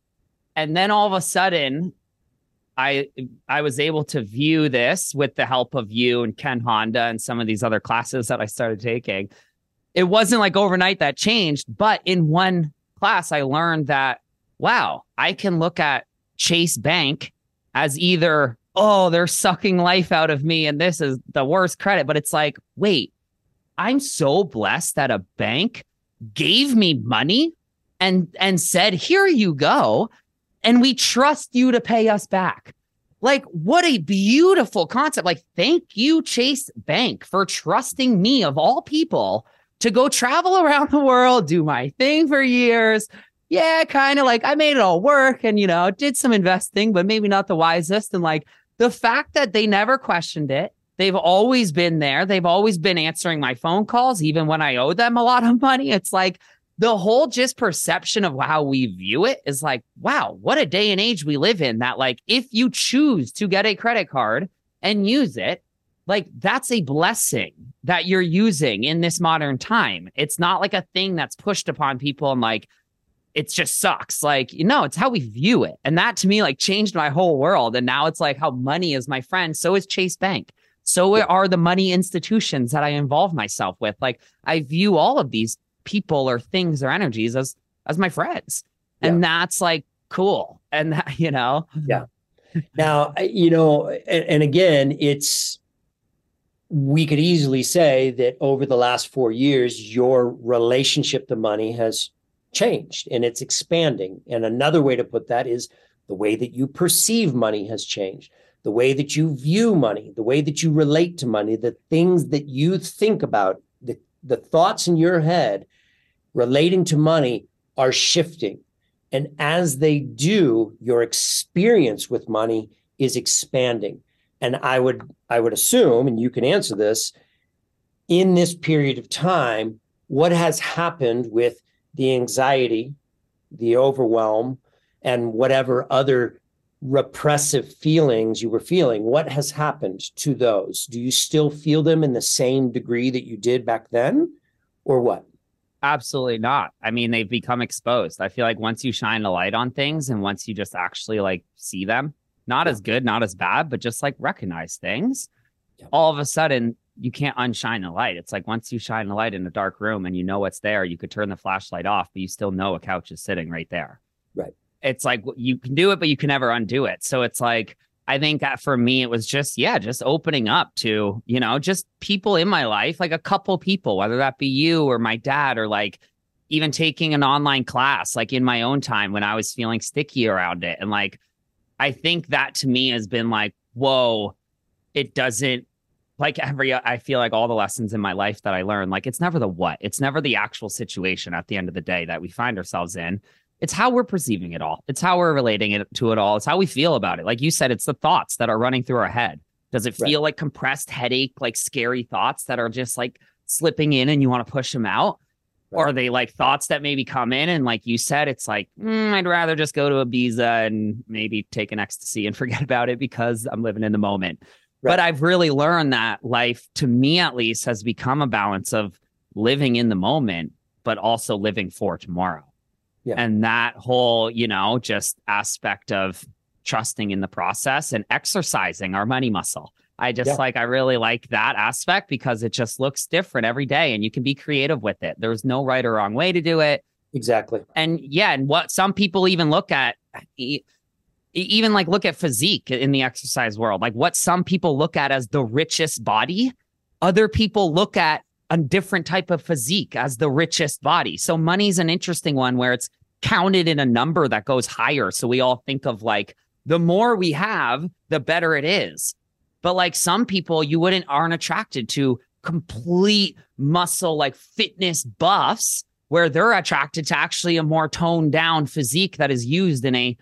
and then all of a sudden, I I was able to view this with the help of you and Ken Honda and some of these other classes that I started taking. It wasn't like overnight that changed, but in one class, I learned that, wow, I can look at Chase Bank as either, oh, they're sucking life out of me and this is the worst credit. But it's like, wait, I'm so blessed that a bank gave me money and and said, here you go. And we trust you to pay us back. Like, what a beautiful concept. Like, thank you, Chase Bank, for trusting me of all people to go travel around the world, do my thing for years. Yeah, kind of like I made it all work and, you know, did some investing, but maybe not the wisest. And like the fact that they never questioned it, they've always been there. They've always been answering my phone calls, even when I owe them a lot of money. It's like, the whole just perception of how we view it is like, wow, what a day and age we live in, that like, if you choose to get a credit card and use it, like, that's a blessing that you're using in this modern time. It's not like a thing that's pushed upon people and like, it just sucks. Like, you know, it's how we view it. And that to me, like, changed my whole world. And now it's like, how money is my friend. So is Chase Bank. So are the money institutions that I involve myself with. Like, I view all of these people or things or energies as as my friends, and yeah. That's like cool. And that, you know, yeah. Now, you know, and, and again, it's, we could easily say that over the last four years, your relationship to money has changed and it's expanding. And another way to put that is the way that you perceive money has changed, the way that you view money, the way that you relate to money, the things that you think about, the The thoughts in your head relating to money are shifting. And as they do, your experience with money is expanding. And I would, I would assume, and you can answer this, in this period of time, what has happened with the anxiety, the overwhelm, and whatever other repressive feelings you were feeling, what has happened to those? Do you still feel them in the same degree that you did back then, or what? Absolutely not. I mean, they've become exposed. I feel like once you shine a light on things and once you just actually like see them, not yeah. as good, not as bad, but just like recognize things, yeah. all of a sudden you can't unshine a light. It's like once you shine a light in a dark room and you know what's there, you could turn the flashlight off, but you still know a couch is sitting right there. Right. It's like you can do it, but you can never undo it. So it's like, I think that for me, it was just, yeah, just opening up to, you know, just people in my life, like a couple people, whether that be you or my dad, or like even taking an online class, like in my own time when I was feeling sticky around it. And like, I think that to me has been like, whoa, it doesn't, like every, I feel like all the lessons in my life that I learned, like it's never the what, it's never the actual situation at the end of the day that we find ourselves in. It's how we're perceiving it all. It's how we're relating it to it all. It's how we feel about it. Like you said, it's the thoughts that are running through our head. Does it feel right. like compressed headache, like scary thoughts that are just like slipping in and you want to push them out? Right. Or are they like thoughts that maybe come in and like you said, it's like, mm, I'd rather just go to Ibiza and maybe take an ecstasy and forget about it because I'm living in the moment. Right. But I've really learned that life, to me at least, has become a balance of living in the moment, but also living for tomorrow. Yeah. And that whole, you know, just aspect of trusting in the process and exercising our money muscle. I just yeah. like, I really like that aspect because it just looks different every day and you can be creative with it. There's no right or wrong way to do it. Exactly. And yeah. And what some people even look at, even like look at physique in the exercise world, like what some people look at as the richest body, other people look at a different type of physique as the richest body. So money's an interesting one where it's counted in a number that goes higher. So we all think of like, the more we have, the better it is. But like some people you wouldn't aren't attracted to complete muscle, like fitness buffs, where they're attracted to actually a more toned down physique that is used in a,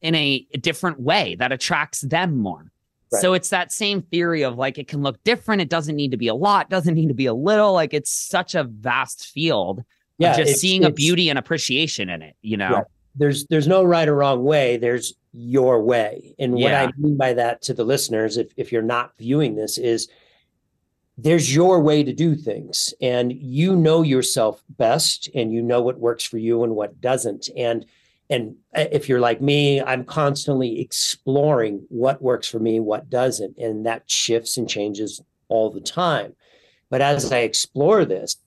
in a different way that attracts them more. Right. So it's that same theory of like, it can look different. It doesn't need to be a lot, doesn't need to be a little. Like it's such a vast field. Yeah, of just it's, seeing it's, a beauty and appreciation in it, you know? Yeah. There's there's no right or wrong way. There's your way. And yeah. what I mean by that to the listeners, if if you're not viewing this, is there's your way to do things. And you know yourself best and you know what works for you and what doesn't. And And if you're like me, I'm constantly exploring what works for me, what doesn't. And that shifts and changes all the time. But as I explore this,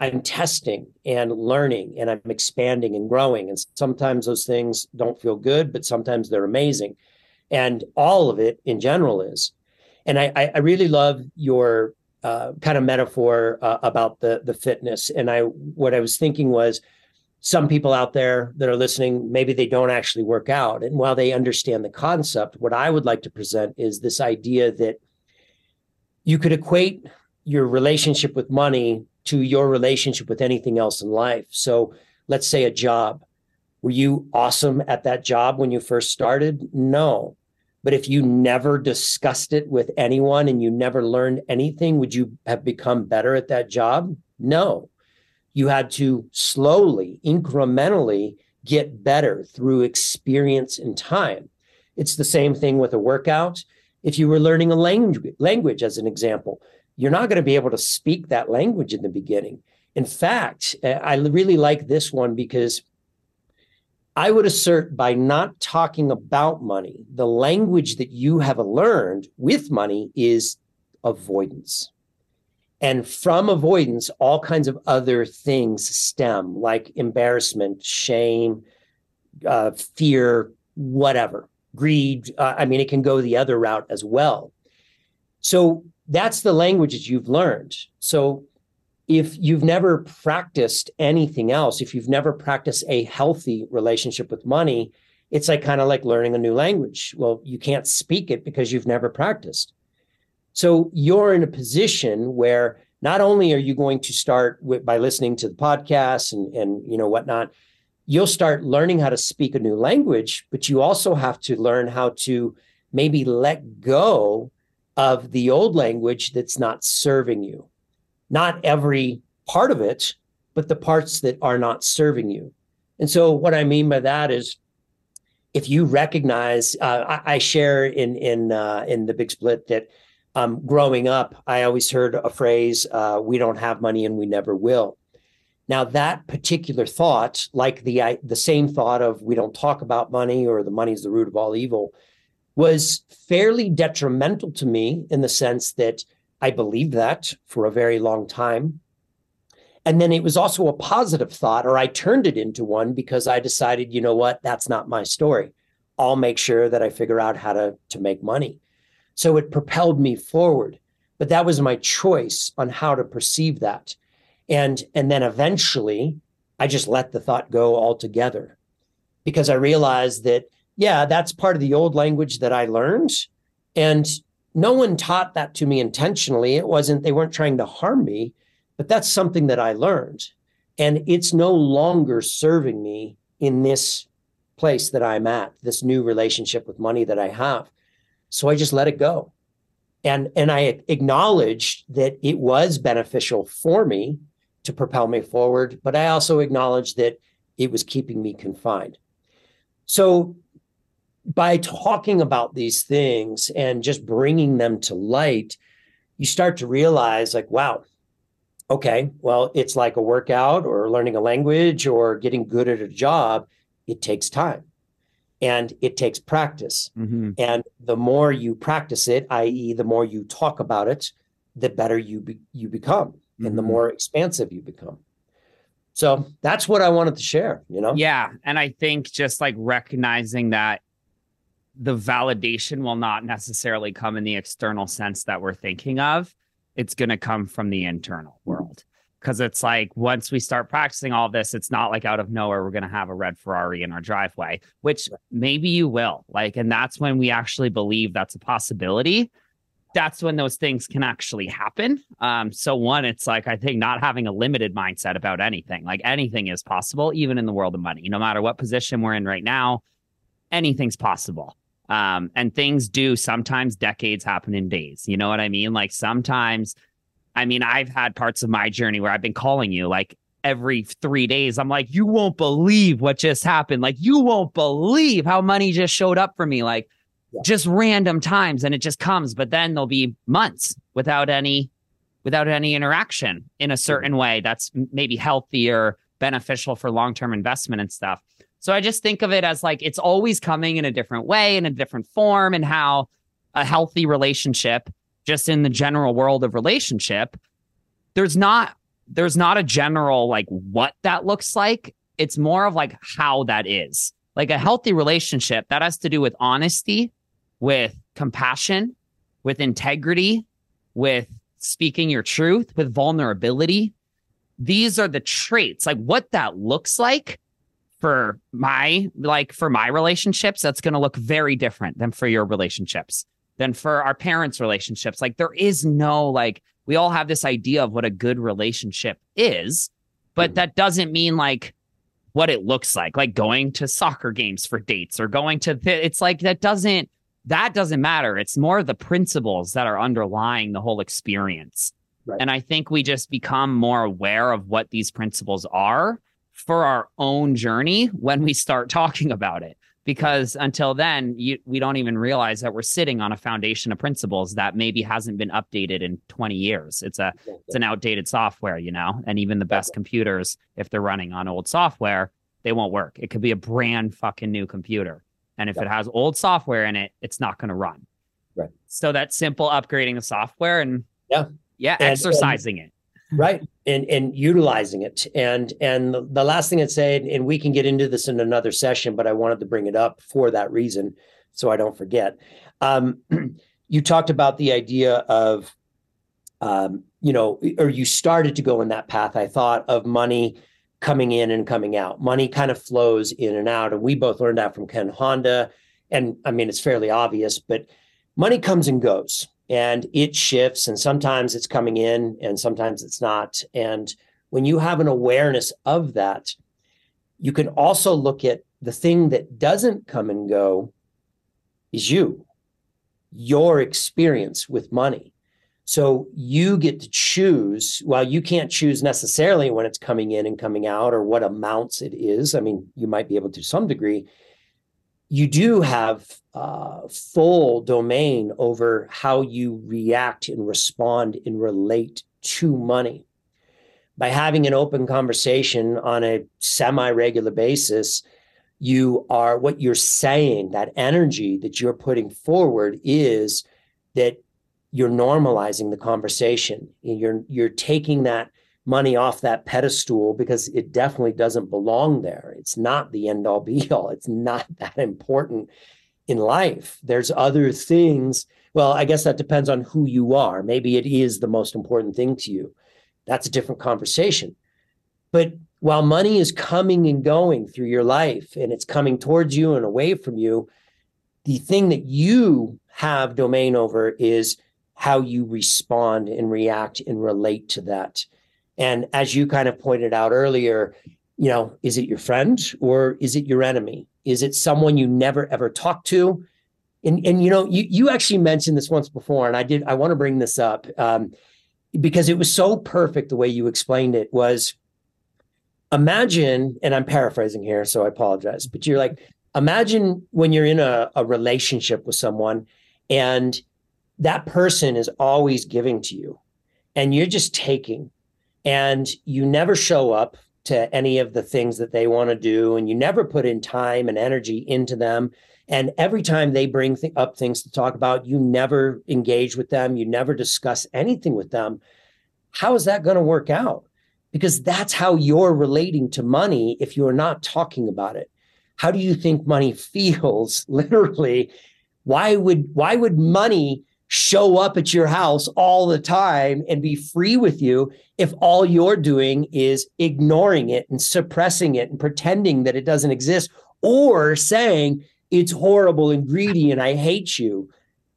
I'm testing and learning and I'm expanding and growing. And sometimes those things don't feel good, but sometimes they're amazing. And all of it in general is. And I, I really love your uh, kind of metaphor uh, about the, the fitness. And I what I was thinking was, some people out there that are listening, maybe they don't actually work out. And while they understand the concept, what I would like to present is this idea that you could equate your relationship with money to your relationship with anything else in life. So let's say a job. Were you awesome at that job when you first started? No. But if you never discussed it with anyone and you never learned anything, would you have become better at that job? No. You had to slowly, incrementally get better through experience and time. It's the same thing with a workout. If you were learning a language, language as an example, you're not going to be able to speak that language in the beginning. In fact, I really like this one because I would assert by not talking about money, the language that you have learned with money is avoidance. And from avoidance, all kinds of other things stem, like embarrassment, shame, uh, fear, whatever, greed. Uh, I mean, it can go the other route as well. So that's the language that you've learned. So if you've never practiced anything else, if you've never practiced a healthy relationship with money, it's like kind of like learning a new language. Well, you can't speak it because you've never practiced. So you're in a position where not only are you going to start with, by listening to the podcast and, and you know whatnot, you'll start learning how to speak a new language, but you also have to learn how to maybe let go of the old language that's not serving you. Not every part of it, but the parts that are not serving you. And so what I mean by that is, if you recognize, uh, I, I share in in uh, in The Big Split that Um, growing up, I always heard a phrase, uh, we don't have money and we never will. Now, that particular thought, like the I, the same thought of we don't talk about money or the money is the root of all evil, was fairly detrimental to me in the sense that I believed that for a very long time. And then it was also a positive thought, or I turned it into one because I decided, you know what, that's not my story. I'll make sure that I figure out how to, to make money. So it propelled me forward, but that was my choice on how to perceive that. And, and then eventually I just let the thought go altogether because I realized that, yeah, that's part of the old language that I learned. And no one taught that to me intentionally. It wasn't, they weren't trying to harm me, but that's something that I learned. And it's no longer serving me in this place that I'm at, this new relationship with money that I have. So I just let it go. And, and I acknowledged that it was beneficial for me to propel me forward, but I also acknowledged that it was keeping me confined. So by talking about these things and just bringing them to light, you start to realize like, wow, okay, well, it's like a workout or learning a language or getting good at a job. It takes time and it takes practice. Mm-hmm. And the more you practice it, that is the more you talk about it, the better you be, you become mm-hmm. and the more expansive you become. So that's what I wanted to share, you know? Yeah. And I think just like recognizing that the validation will not necessarily come in the external sense that we're thinking of. It's going to come from the internal world. Because it's like, once we start practicing all this, it's not like out of nowhere, we're going to have a red Ferrari in our driveway, which maybe you will. Like, and that's when we actually believe that's a possibility. That's when those things can actually happen. Um, so one, it's like, I think not having a limited mindset about anything, like anything is possible, even in the world of money, no matter what position we're in right now, anything's possible. Um, and things do sometimes decades happen in days. You know what I mean? Like sometimes... I mean, I've had parts of my journey where I've been calling you like every three days. I'm like, you won't believe what just happened. Like, you won't believe how money just showed up for me, like yeah. just random times. And it just comes. But then there'll be months without any without any interaction in a certain mm-hmm. way that's maybe healthier, beneficial for long-term investment and stuff. So I just think of it as like it's always coming in a different way, in a different form, and how a healthy relationship just in the general world of relationship, there's not there's not a general like what that looks like. It's more of like how that is. Like a healthy relationship that has to do with honesty, with compassion, with integrity, with speaking your truth, with vulnerability. These are the traits. Like what that looks like for my like for my relationships, that's going to look very different than for your relationships. Than for our parents' relationships. Like there is no, like, we all have this idea of what a good relationship is, but mm-hmm. that doesn't mean like what it looks like, like going to soccer games for dates or going to, th- it's like, that doesn't, that doesn't matter. It's more the principles that are underlying the whole experience. Right. And I think we just become more aware of what these principles are for our own journey when we start talking about it. Because until then, you, we don't even realize that we're sitting on a foundation of principles that maybe hasn't been updated in twenty years. It's a it's an outdated software, you know, and even the best computers, if they're running on old software, they won't work. It could be a brand fucking new computer. And if yeah. it has old software in it, it's not going to run. Right. So that's simple upgrading the software and yeah, yeah, and, exercising and, it. Right. And and utilizing it. And and the last thing I'd say, and we can get into this in another session, but I wanted to bring it up for that reason, so I don't forget. Um, you talked about the idea of, um, you know, or you started to go in that path, I thought, of money coming in and coming out. Money kind of flows in and out. And we both learned that from Ken Honda. And I mean, it's fairly obvious, but money comes and goes. And it shifts, and sometimes it's coming in and sometimes it's not. And when you have an awareness of that, you can also look at the thing that doesn't come and go is you, your experience with money. So you get to choose. Well, you can't choose necessarily when it's coming in and coming out or what amounts it is. I mean, you might be able to some degree. You do have uh, full domain over how you react and respond and relate to money. By having an open conversation on a semi-regular basis, you are, what you're saying, that energy that you're putting forward is that you're normalizing the conversation. And you're, you're taking that money off that pedestal because it definitely doesn't belong there. It's not the end all be all. It's not that important in life. There's other things. Well, I guess that depends on who you are. Maybe it is the most important thing to you. That's a different conversation. But while money is coming and going through your life and it's coming towards you and away from you, the thing that you have domain over is how you respond and react and relate to that. And as you kind of pointed out earlier, you know, is it your friend or is it your enemy? Is it someone you never, ever talk to? And, and you know, you, you actually mentioned this once before, and I did, I want to bring this up um, because it was so perfect the way you explained it was, imagine, and I'm paraphrasing here, so I apologize, but you're like, imagine when you're in a, a relationship with someone and that person is always giving to you and you're just taking and you never show up to any of the things that they want to do and you never put in time and energy into them. And every time they bring th- up things to talk about, you never engage with them. You never discuss anything with them. How is that going to work out? Because that's how you're relating to money if you're not talking about it. How do you think money feels, literally? Why would why would money show up at your house all the time and be free with you if all you're doing is ignoring it and suppressing it and pretending that it doesn't exist or saying it's horrible and greedy and I hate you?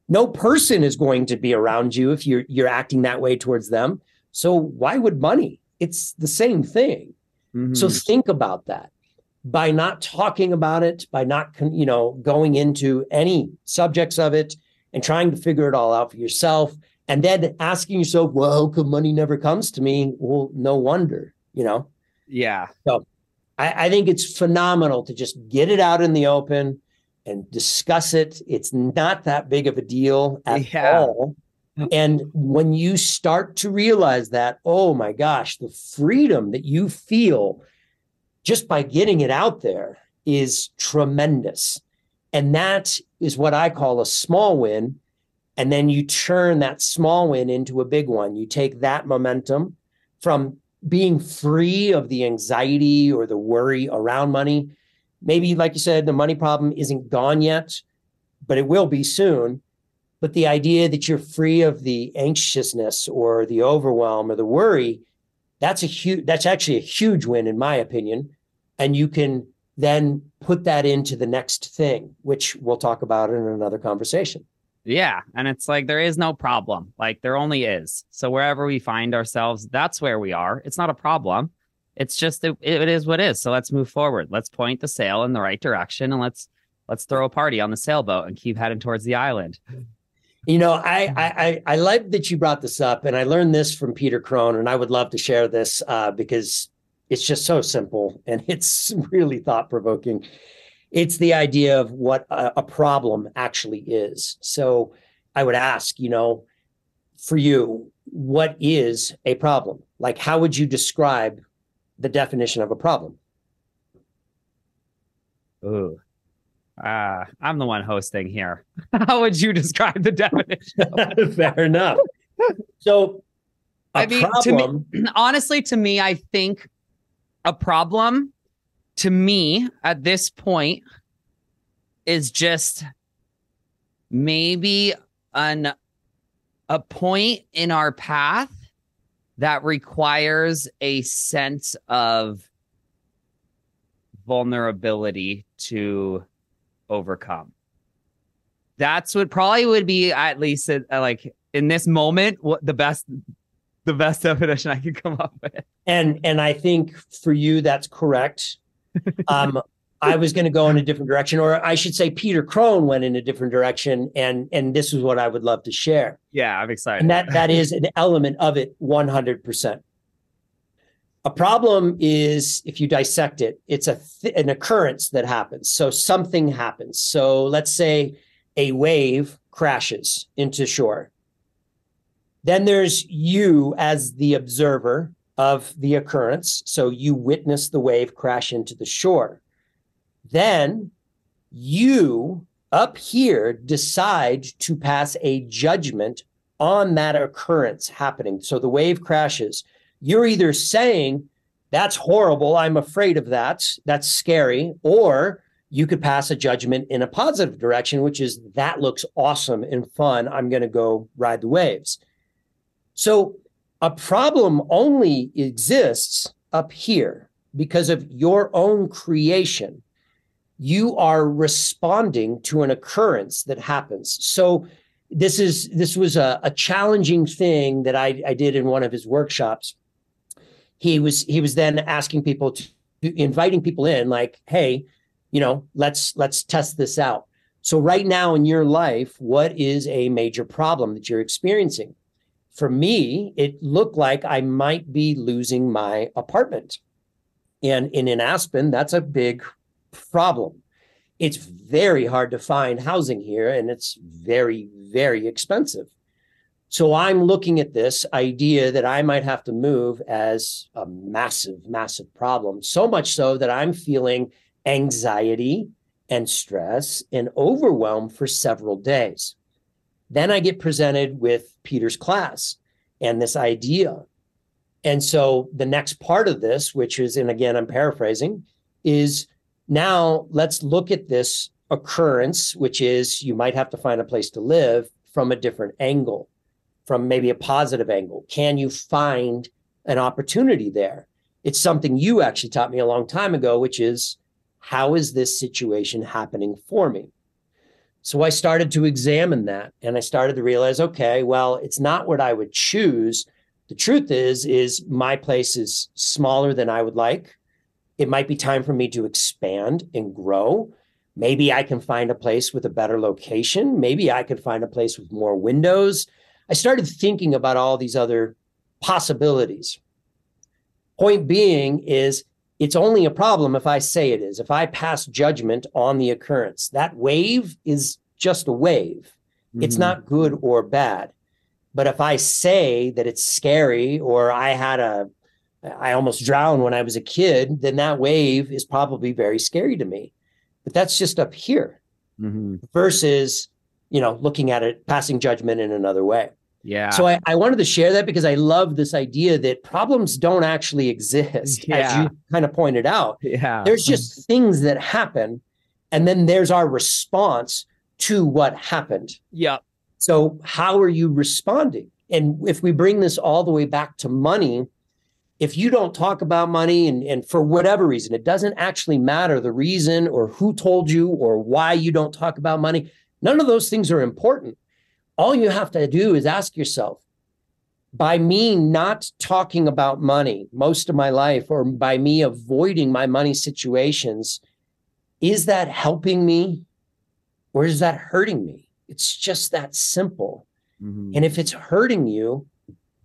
No person is going to be around you if you're you're acting that way towards them. So why would money? It's the same thing. Mm-hmm. So think about that. By not talking about it, by not, you know, going into any subjects of it and trying to figure it all out for yourself and then asking yourself, well, how come money never comes to me? Well, no wonder, you know? Yeah. So I, I think it's phenomenal to just get it out in the open and discuss it. It's not that big of a deal at yeah. all. And when you start to realize that, oh my gosh, the freedom that you feel just by getting it out there is tremendous. And that is what I call a small win. And then you turn that small win into a big one. You take that momentum from being free of the anxiety or the worry around money. Maybe, like you said, the money problem isn't gone yet, but it will be soon. But the idea that you're free of the anxiousness or the overwhelm or the worry, that's a huge, that's actually a huge win in my opinion. And you can then put that into the next thing, which we'll talk about in another conversation. Yeah. And it's like, there is no problem. Like there only is. So wherever we find ourselves, that's where we are. It's not a problem. It's just, it, it is what is. So let's move forward. Let's point the sail in the right direction. And let's, let's throw a party on the sailboat and keep heading towards the island. You know, I, I I like that you brought this up, and I learned this from Peter Crone, and I would love to share this uh, because it's just so simple and it's really thought provoking. It's the idea of what a, a problem actually is. So I would ask, you know, for you, what is a problem? Like, how would you describe the definition of a problem? Ooh. Uh, I'm the one hosting here. How would you describe the definition? Fair enough. So a I mean, problem... to me, honestly, to me, I think a problem to me at this point is just maybe an a point in our path that requires a sense of vulnerability to overcome. That's what probably would be, at least uh, like in this moment, what the best the best definition I could come up with. And and I think for you that's correct. Um, I was going to go in a different direction, or I should say Peter Crone went in a different direction, and and this is what I would love to share. Yeah, I'm excited. And that that is an element of it, one hundred percent. A problem is, if you dissect it, it's a th- an occurrence that happens. So something happens. So let's say a wave crashes into shore. Then there's you as the observer of the occurrence. So you witness the wave crash into the shore. Then you up here decide to pass a judgment on that occurrence happening. So the wave crashes. you're either saying, that's horrible, I'm afraid of that, that's scary, or you could pass a judgment in a positive direction, which is, that looks awesome and fun, I'm going to go ride the waves. So a problem only exists up here because of your own creation. You are responding to an occurrence that happens. So this is this was a, a challenging thing that I, I did in one of his workshops. He was he was then asking people to, inviting people in, like, hey, you know, let's let's test this out. So right now in your life, what is a major problem that you're experiencing? For me, it looked like I might be losing my apartment. And in, in Aspen, that's a big problem. It's very hard to find housing here, and it's very, very expensive. So I'm looking at this idea that I might have to move as a massive, massive problem, so much so that I'm feeling anxiety and stress and overwhelm for several days. Then I get presented with Peter's class and this idea. And so the next part of this, which is, and again, I'm paraphrasing, is now let's look at this occurrence, which is you might have to find a place to live, from a different angle, from maybe a positive angle. Can you find an opportunity there? It's something you actually taught me a long time ago, which is, how is this situation happening for me? So I started to examine that, and I started to realize, okay, well, it's not what I would choose. The truth is, is my place is smaller than I would like. It might be time for me to expand and grow. Maybe I can find a place with a better location. Maybe I could find a place with more windows. I started thinking about all these other possibilities. Point being is, it's only a problem if I say it is, if I pass judgment on the occurrence. That wave is just a wave. Mm-hmm. It's not good or bad. But if I say that it's scary, or I had a, I almost drowned when I was a kid, then that wave is probably very scary to me. But that's just up here, mm-hmm. versus, you know, looking at it, passing judgment in another way. Yeah. So I, I wanted to share that because I love this idea that problems don't actually exist, yeah. as you kind of pointed out. Yeah. There's just things that happen, and then there's our response to what happened. Yeah. So how are you responding? And if we bring this all the way back to money, if you don't talk about money, and, and for whatever reason, it doesn't actually matter the reason or who told you or why you don't talk about money, none of those things are important. All you have to do is ask yourself, by me not talking about money most of my life, or by me avoiding my money situations, is that helping me, or is that hurting me? It's just that simple. Mm-hmm. And if it's hurting you,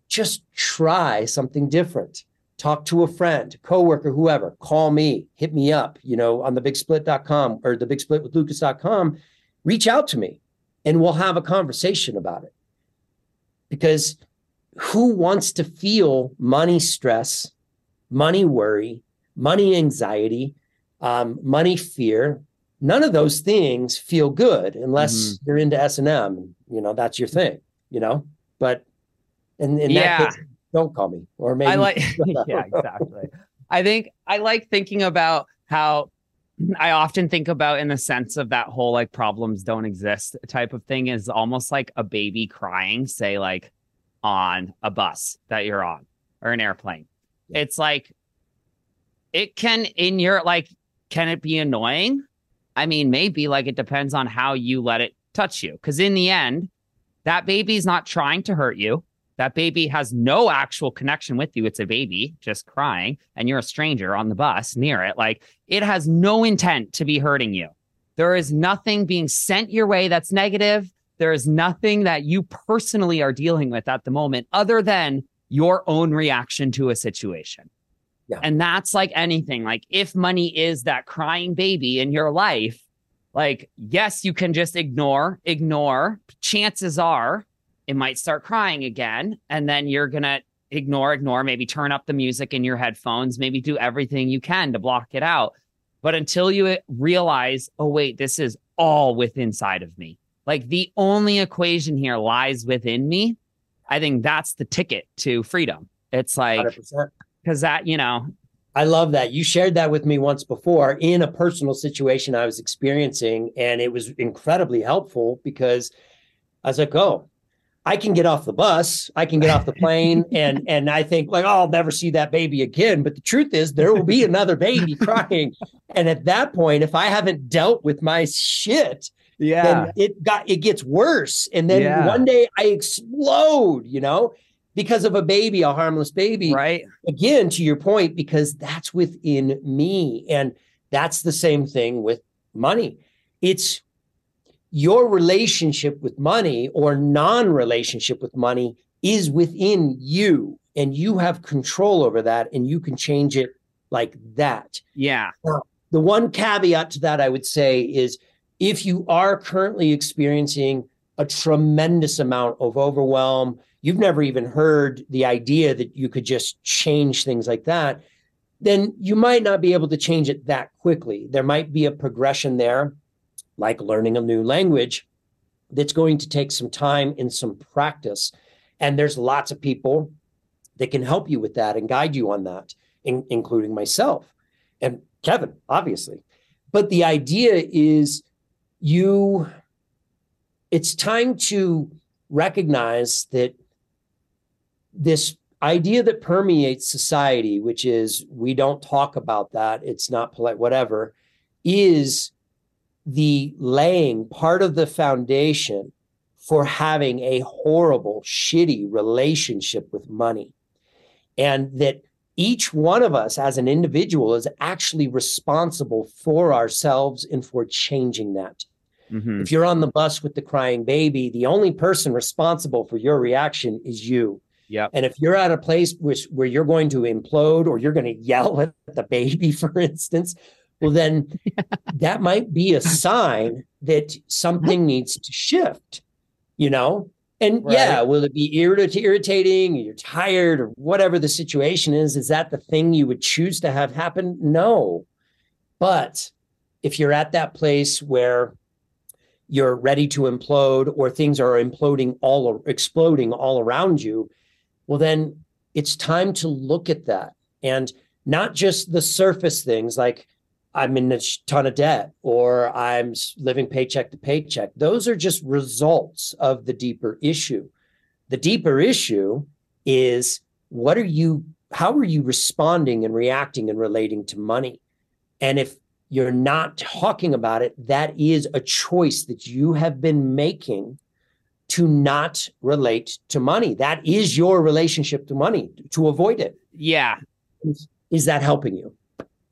just try something different. Talk to a friend, coworker, whoever. Call me, hit me up, you know, on the big split dot com or the big split with lucas dot com. Reach out to me, and we'll have a conversation about it. Because who wants to feel money stress, money worry, money anxiety, um, money fear? None of those things feel good unless mm-hmm. you're into S and M. You know, that's your thing, you know? But in, in yeah. that case, don't call me. Or maybe I like, yeah, exactly. I think I like thinking about how I often think about, in the sense of that whole like problems don't exist type of thing, is almost like a baby crying, say like on a bus that you're on or an airplane. Yeah. It's like, it can in your, like, can it be annoying? I mean, maybe, like, it depends on how you let it touch you. Cause in the end, that baby's not trying to hurt you. That baby has no actual connection with you. It's a baby just crying, and you're a stranger on the bus near it. Like, it has no intent to be hurting you. There is nothing being sent your way that's negative. There is nothing that you personally are dealing with at the moment other than your own reaction to a situation. Yeah. And that's like anything. Like, if money is that crying baby in your life, like, yes, you can just ignore, ignore. Chances are, it might start crying again, and then you're going to ignore, ignore, maybe turn up the music in your headphones, maybe do everything you can to block it out. But until you realize, oh, wait, this is all within inside of me. Like, the only equation here lies within me. I think that's the ticket to freedom, It's like, one hundred percent. Cause that, you know, I love that. You shared that with me once before in a personal situation I was experiencing. And it was incredibly helpful because I was like, oh, I can get off the bus. I can get off the plane. And, and I think like, oh, I'll never see that baby again. But the truth is there will be another baby crying. And at that point, if I haven't dealt with my shit, yeah, then it got, it gets worse. And then yeah. one day I explode, you know, because of a baby, a harmless baby. Right. Again, to your point, because that's within me. And that's the same thing with money. It's your relationship with money or non-relationship with money is within you, and you have control over that, and you can change it like that. Yeah. Now, the one caveat to that I would say is if you are currently experiencing a tremendous amount of overwhelm, you've never even heard the idea that you could just change things like that, then you might not be able to change it that quickly. There might be a progression there, like learning a new language, that's going to take some time and some practice. And there's lots of people that can help you with that and guide you on that, in, including myself and Kevin, obviously. But the idea is you, it's time to recognize that this idea that permeates society, which is we don't talk about that, it's not polite, whatever, is the laying part of the foundation for having a horrible, shitty relationship with money. And that each one of us as an individual is actually responsible for ourselves and for changing that. Mm-hmm. If you're on the bus with the crying baby, the only person responsible for your reaction is you. Yeah. And if you're at a place which, where you're going to implode or you're going to yell at the baby, for instance, well, then that might be a sign that something needs to shift, you know? And right. yeah, will it be irrit- irritating? You're tired or whatever the situation is. Is that the thing you would choose to have happen? No. But if you're at that place where you're ready to implode or things are imploding all exploding all around you, well, then it's time to look at that and not just the surface things like, I'm in a ton of debt or I'm living paycheck to paycheck. Those are just results of the deeper issue. The deeper issue is what are you, how are you responding and reacting and relating to money? And if you're not talking about it, that is a choice that you have been making to not relate to money. That is your relationship to money, to avoid it. Yeah. Is, is that helping you?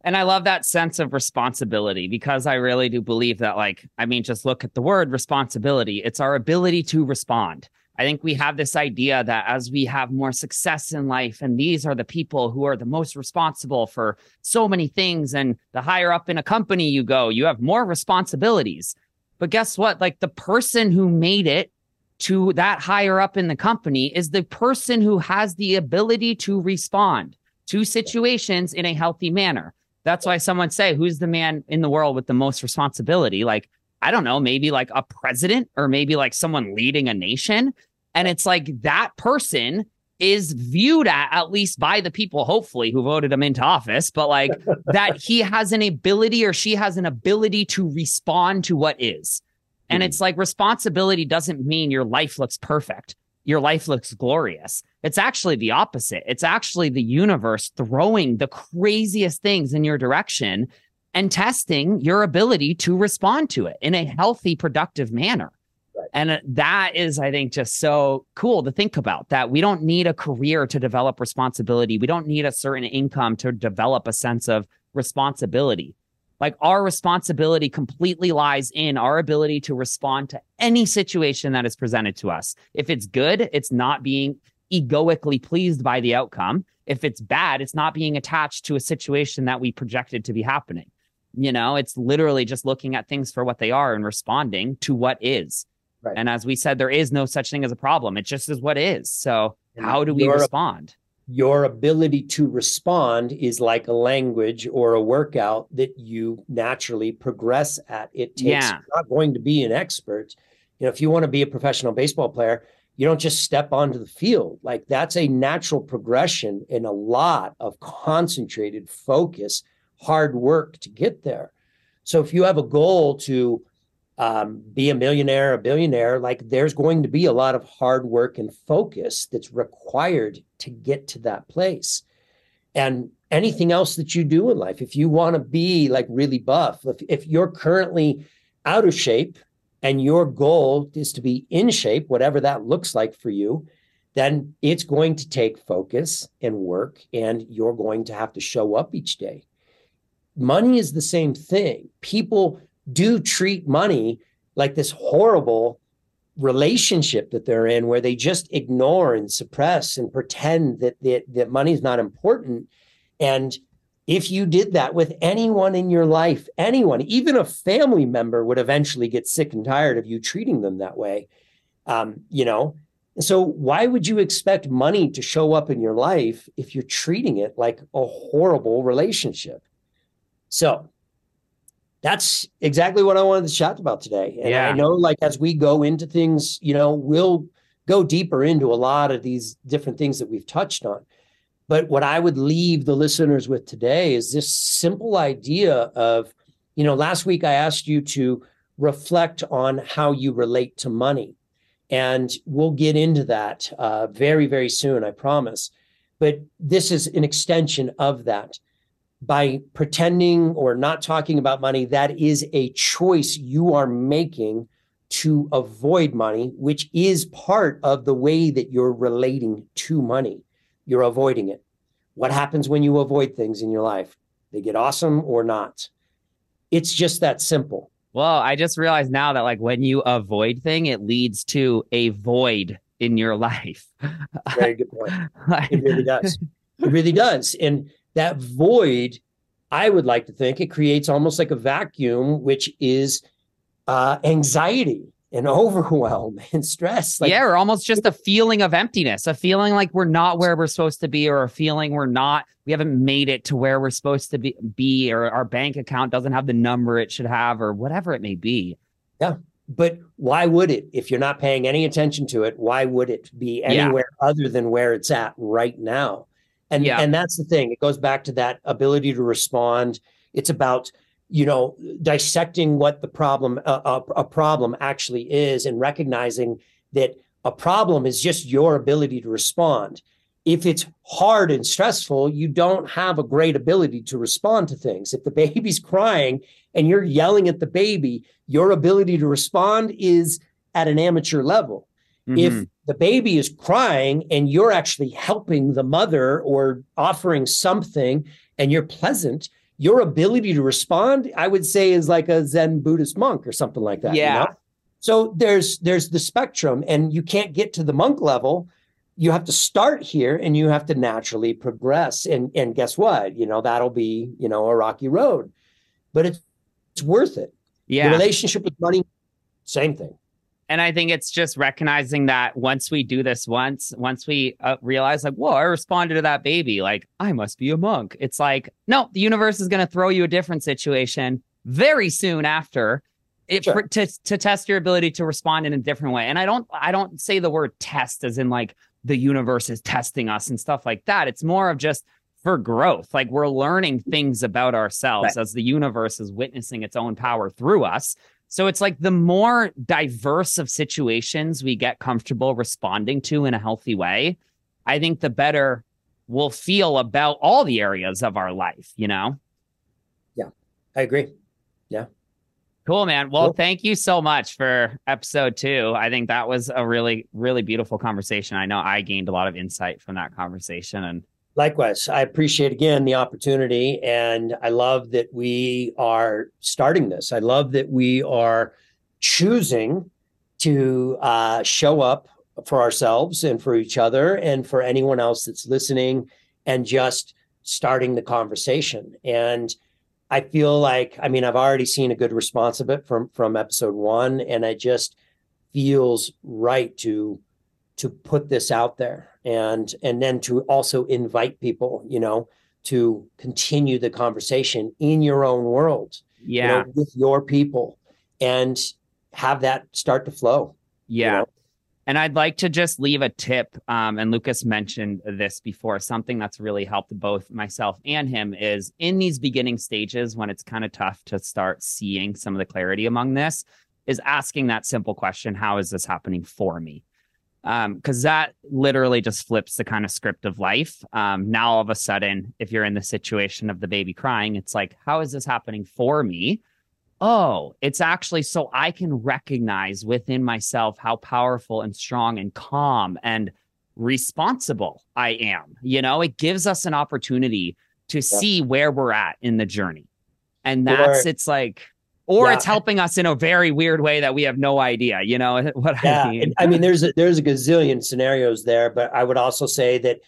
And I love that sense of responsibility because I really do believe that, like, I mean, just look at the word responsibility. It's our ability to respond. I think we have this idea that as we have more success in life, and these are the people who are the most responsible for so many things, and the higher up in a company you go, you have more responsibilities. But guess what? Like, the person who made it to that higher up in the company is the person who has the ability to respond to situations in a healthy manner. That's why someone say, who's the man in the world with the most responsibility? Like, I don't know, maybe like a president or maybe like someone leading a nation. And it's like that person is viewed at, at least by the people, hopefully, who voted him into office, but like that he has an ability or she has an ability to respond to what is. And mm-hmm. it's like responsibility doesn't mean your life looks perfect. Your life looks glorious. It's actually the opposite. It's actually the universe throwing the craziest things in your direction and testing your ability to respond to it in a healthy, productive manner. Right. And that is, I think, just so cool to think about, that we don't need a career to develop responsibility. We don't need a certain income to develop a sense of responsibility. Like, our responsibility completely lies in our ability to respond to any situation that is presented to us. If it's good, it's not being egoically pleased by the outcome. If it's bad, it's not being attached to a situation that we projected to be happening. You know, it's literally just looking at things for what they are and responding to what is. Right. And as we said, there is no such thing as a problem. It just is what is. So and how do we respond? Your ability to respond is like a language or a workout that you naturally progress at. It takes yeah. you're not going to be an expert. You know, if you want to be a professional baseball player, you don't just step onto the field. Like, that's a natural progression and a lot of concentrated focus, hard work to get there. So if you have a goal to um, be a millionaire, a billionaire, like, there's going to be a lot of hard work and focus that's required to get to that place. And anything else that you do in life, if you want to be like really buff, if, if you're currently out of shape and your goal is to be in shape, whatever that looks like for you, then it's going to take focus and work, and you're going to have to show up each day. Money is the same thing. People do treat money like this horrible relationship that they're in, where they just ignore and suppress and pretend that that, that money is not important. And if you did that with anyone in your life, anyone, even a family member, would eventually get sick and tired of you treating them that way. Um, you know, so why would you expect money to show up in your life if you're treating it like a horrible relationship? So that's exactly what I wanted to chat about today. And yeah. I know, like, as we go into things, you know, we'll go deeper into a lot of these different things that we've touched on. But what I would leave the listeners with today is this simple idea of, you know, last week I asked you to reflect on how you relate to money. And we'll get into that uh, very, very soon, I promise. But this is an extension of that. By pretending or not talking about money, that is a choice you are making to avoid money, which is part of the way that you're relating to money. You're avoiding it. What happens when you avoid things in your life? They get awesome or not. It's just that simple. Well, I just realized now that, like, when you avoid thing, it leads to a void in your life. Very good point. It really does. It really does. And that void, I would like to think, it creates almost like a vacuum, which is uh, anxiety and overwhelm and stress. Like, yeah, or almost just a feeling of emptiness, a feeling like we're not where we're supposed to be, or a feeling we're not, we haven't made it to where we're supposed to be, be, or our bank account doesn't have the number it should have, or whatever it may be. Yeah, but why would it? If you're not paying any attention to it, why would it be anywhere yeah. other than where it's at right now? And, yeah. and that's the thing. It goes back to that ability to respond. It's about, you know, dissecting what the problem, uh, a, a problem actually is, and recognizing that a problem is just your ability to respond. If it's hard and stressful, you don't have a great ability to respond to things. If the baby's crying and you're yelling at the baby, your ability to respond is at an amateur level. Mm-hmm. If the baby is crying and you're actually helping the mother or offering something and you're pleasant, your ability to respond, I would say, is like a Zen Buddhist monk or something like that. Yeah. You know? So there's there's the spectrum, and you can't get to the monk level. You have to start here, and you have to naturally progress. And and guess what? You know, that'll be, you know, a rocky road, but it's it's worth it. Yeah. The relationship with money, same thing. And I think it's just recognizing that once we do this once, once we uh, realize, like, whoa, I responded to that baby, like, I must be a monk. It's like, no, the universe is going to throw you a different situation very soon after it sure. for, to to test your ability to respond in a different way. And I don't I don't say the word test as in like the universe is testing us and stuff like that. It's more of just for growth. Like, we're learning things about ourselves right. as the universe is witnessing its own power through us. So it's like the more diverse of situations we get comfortable responding to in a healthy way, I think the better we'll feel about all the areas of our life, you know? Yeah, I agree. Yeah. Cool, man. Well, cool. Thank you so much for episode two. I think that was a really, really beautiful conversation. I know I gained a lot of insight from that conversation. And likewise, I appreciate, again, the opportunity, and I love that we are starting this. I love that we are choosing to uh, show up for ourselves and for each other and for anyone else that's listening, and just starting the conversation. And I feel like, I mean, I've already seen a good response of it from, from episode one, and it just feels right to to put this out there, and and then to also invite people, you know, to continue the conversation in your own world, yeah, you know, with your people, and have that start to flow. Yeah. You know? And I'd like to just leave a tip. Um, and Lucas mentioned this before, something that's really helped both myself and him is in these beginning stages when it's kind of tough to start seeing some of the clarity among this is asking that simple question, how is this happening for me? Um, because that literally just flips the kind of script of life. Um, now, all of a sudden, if you're in the situation of the baby crying, it's like, how is this happening for me? Oh, it's actually so I can recognize within myself how powerful and strong and calm and responsible I am. You know, it gives us an opportunity to yeah. see where we're at in the journey. And that's, or, it's like, or yeah. it's helping us in a very weird way that we have no idea, you know, what yeah. I mean. I mean, there's a, there's a gazillion scenarios there, but I would also say that,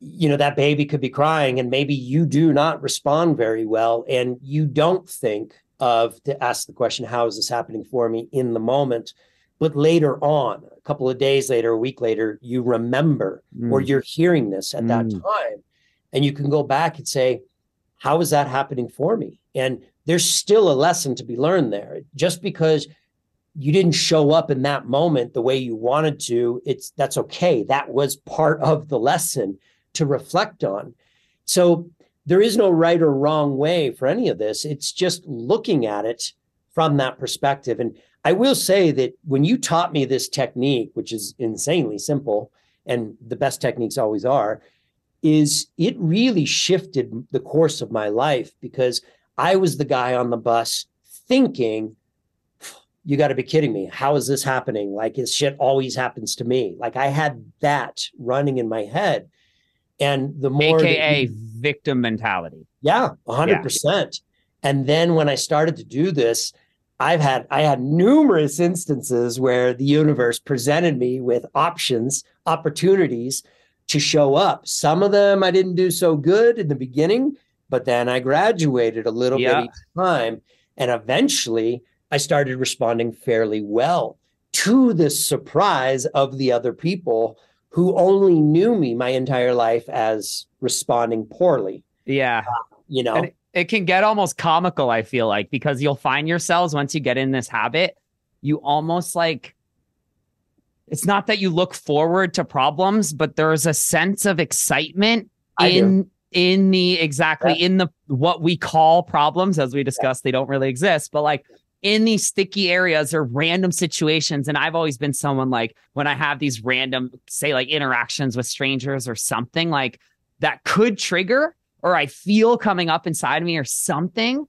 you know, that baby could be crying and maybe you do not respond very well and you don't think of to ask the question, how is this happening for me in the moment? But later on, a couple of days later, a week later, you remember mm. or you're hearing this at mm. that time. And you can go back and say, how is that happening for me? And there's still a lesson to be learned there. Just because you didn't show up in that moment the way you wanted to, it's that's okay. That was part of the lesson to reflect on. So there is no right or wrong way for any of this. It's just looking at it from that perspective. And I will say that when you taught me this technique, which is insanely simple, and the best techniques always are, is it really shifted the course of my life because I was the guy on the bus thinking, you got to be kidding me. How is this happening? Like, this shit always happens to me. Like, I had that running in my head. And the more A K A you, victim mentality. Yeah, one hundred percent. Yeah. And then when I started to do this, I've had I had numerous instances where the universe presented me with options, opportunities to show up. Some of them I didn't do so good in the beginning, but then I graduated a little yeah. bit each time. And eventually I started responding fairly well to the surprise of the other people who only knew me my entire life as responding poorly. Yeah. Uh, you know, it, it can get almost comical, I feel like, because you'll find yourselves once you get in this habit, you almost like, it's not that you look forward to problems, but there's a sense of excitement I in do. in the exactly yeah. in the what we call problems, as we discussed, yeah. they don't really exist, but like in these sticky areas or random situations. And I've always been someone like when I have these random, say like interactions with strangers or something like that could trigger, or I feel coming up inside of me or something,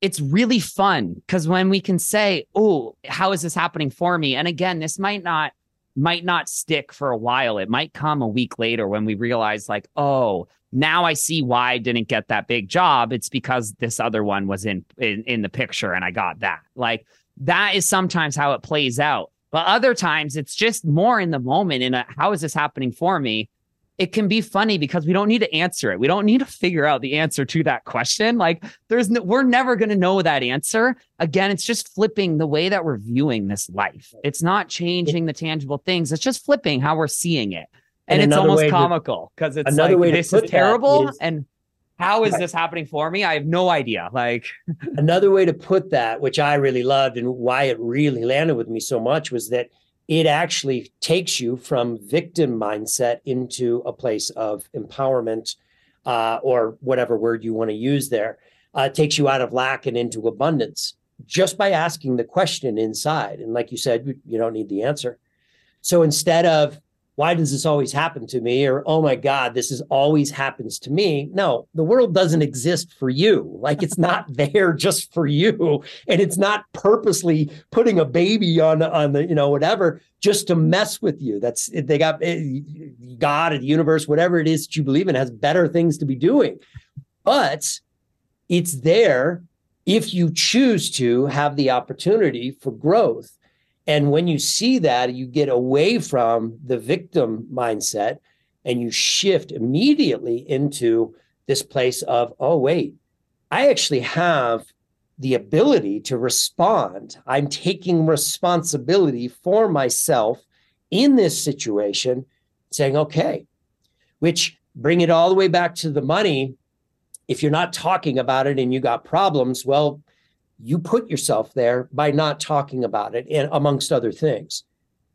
it's really fun. Because when we can say, oh, how is this happening for me? And again, this might not, might not stick for a while. It might come a week later when we realize like, oh, now I see why I didn't get that big job. It's because this other one was in, in, in the picture and I got that. Like that is sometimes how it plays out. But other times it's just more in the moment in a, how is this happening for me? It can be funny because we don't need to answer it. We don't need to figure out the answer to that question. Like there's no, we're never going to know that answer. Again, it's just flipping the way that we're viewing this life. It's not changing the tangible things. It's just flipping how we're seeing it. And, and it's almost comical because it's like, this is terrible. Is, and how is right. this happening for me? I have no idea. Like another way to put that, which I really loved and why it really landed with me so much was that it actually takes you from victim mindset into a place of empowerment uh, or whatever word you want to use there. Uh, it takes you out of lack and into abundance just by asking the question inside. And like you said, you don't need the answer. So instead of, why does this always happen to me? Or, oh my God, this is always happens to me. No, the world doesn't exist for you. Like it's not there just for you. And it's not purposely putting a baby on, on the, you know, whatever, just to mess with you. That's, they got God or the universe, whatever it is that you believe in has better things to be doing, but it's there if you choose to have the opportunity for growth. And when you see that, you get away from the victim mindset and you shift immediately into this place of, oh, wait, I actually have the ability to respond. I'm taking responsibility for myself in this situation, saying, okay, which bring it all the way back to the money. If you're not talking about it and you got problems, well, you put yourself there by not talking about it, and amongst other things.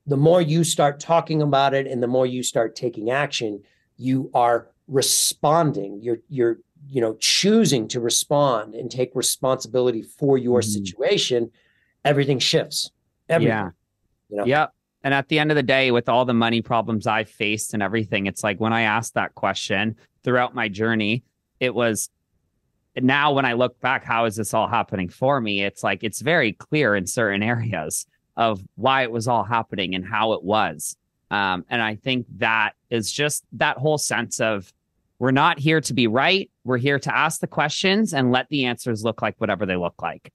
the more you start talking about it and the more you start taking action, you are responding. You're, you're, you know, choosing to respond and take responsibility for your mm-hmm. situation. Everything shifts. Everything, yeah. You know? Yep. And at the end of the day, with all the money problems I faced and everything, it's like when I asked that question throughout my journey, it was, now when I look back, how is this all happening for me? It's like, it's very clear in certain areas of why it was all happening and how it was. Um, and I think that is just that whole sense of, we're not here to be right. We're here to ask the questions and let the answers look like whatever they look like.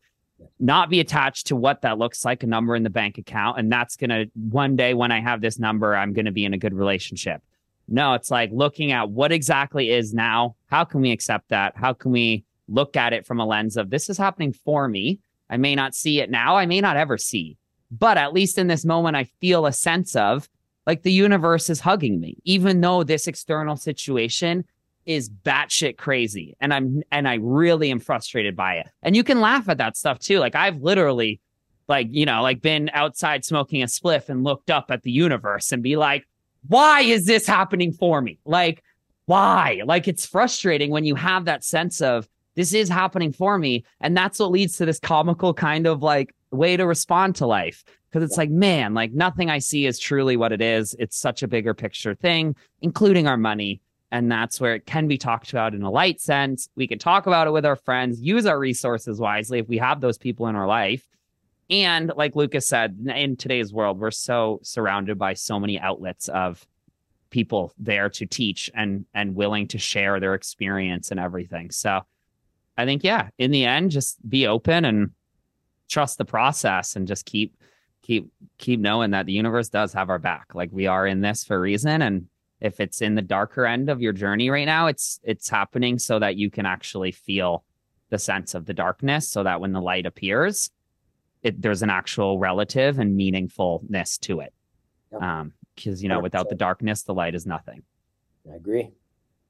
Not be attached to what that looks like, a number in the bank account. And that's going to, one day when I have this number, I'm going to be in a good relationship. No, it's like looking at what exactly is now. How can we accept that? How can we look at it from a lens of this is happening for me? I may not see it now. I may not ever see, but at least in this moment, I feel a sense of like the universe is hugging me, even though this external situation is batshit crazy. And I'm, and I really am frustrated by it. And you can laugh at that stuff too. Like I've literally like, you know, like been outside smoking a spliff and looked up at the universe and be like, why is this happening for me? Like, why? Like, it's frustrating when you have that sense of this is happening for me. And that's what leads to this comical kind of like way to respond to life. Because it's like, man, like nothing I see is truly what it is. It's such a bigger picture thing, including our money. And that's where it can be talked about in a light sense. We can talk about it with our friends, use our resources wisely if we have those people in our life. And like Lucas said, in today's world, we're so surrounded by so many outlets of people there to teach and and willing to share their experience and everything. So I think, yeah, in the end, just be open and trust the process and just keep keep keep knowing that the universe does have our back. Like we are in this for a reason. And if it's in the darker end of your journey right now, it's it's happening so that you can actually feel the sense of the darkness so that when the light appears, it, there's an actual relative and meaningfulness to it. Yep. Um, because, you know, without the darkness, the light is nothing. I agree.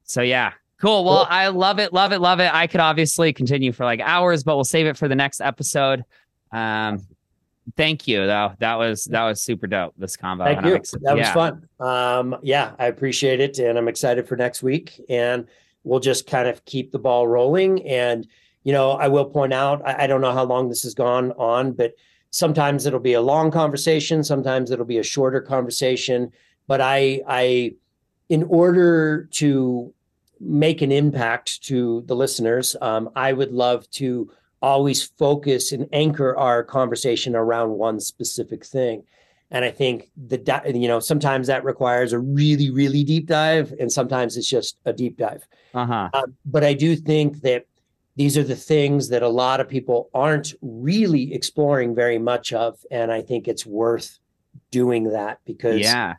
So, yeah. Cool. Well, cool. I love it. Love it. Love it. I could obviously continue for like hours, but we'll save it for the next episode. Um, Thank you, though. That was that was super dope, this combo. Thank you. That was fun. Um, yeah, I appreciate it. And I'm excited for next week. And we'll just kind of keep the ball rolling. And, you know, I will point out, I, I don't know how long this has gone on, but sometimes it'll be a long conversation. Sometimes it'll be a shorter conversation. But I, I, in order to make an impact to the listeners, um, I would love to always focus and anchor our conversation around one specific thing. And I think the, you know, sometimes that requires a really, really deep dive. And sometimes it's just a deep dive. Uh-huh. Uh, but I do think that these are the things that a lot of people aren't really exploring very much of. And I think it's worth doing that because yeah.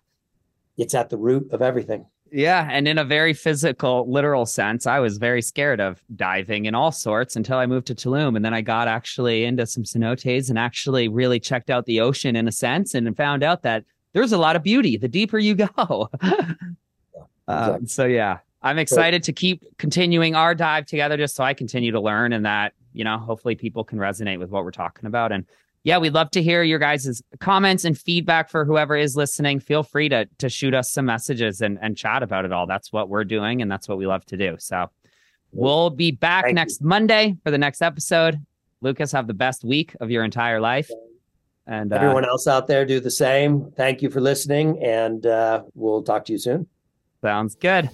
it's at the root of everything. Yeah. And in a very physical, literal sense, I was very scared of diving in all sorts until I moved to Tulum. And then I got actually into some cenotes and actually really checked out the ocean in a sense and found out that there's a lot of beauty the deeper you go. yeah, exactly. um, so, yeah, I'm excited cool. to keep continuing our dive together just so I continue to learn and that, you know, hopefully people can resonate with what we're talking about. And yeah, we'd love to hear your guys' comments and feedback for whoever is listening. Feel free to to shoot us some messages and, and chat about it all. That's what we're doing, and that's what we love to do. So we'll be back Thank next you. Monday for the next episode. Lucas, have the best week of your entire life. And everyone uh, else out there, do the same. Thank you for listening, and uh, we'll talk to you soon. Sounds good.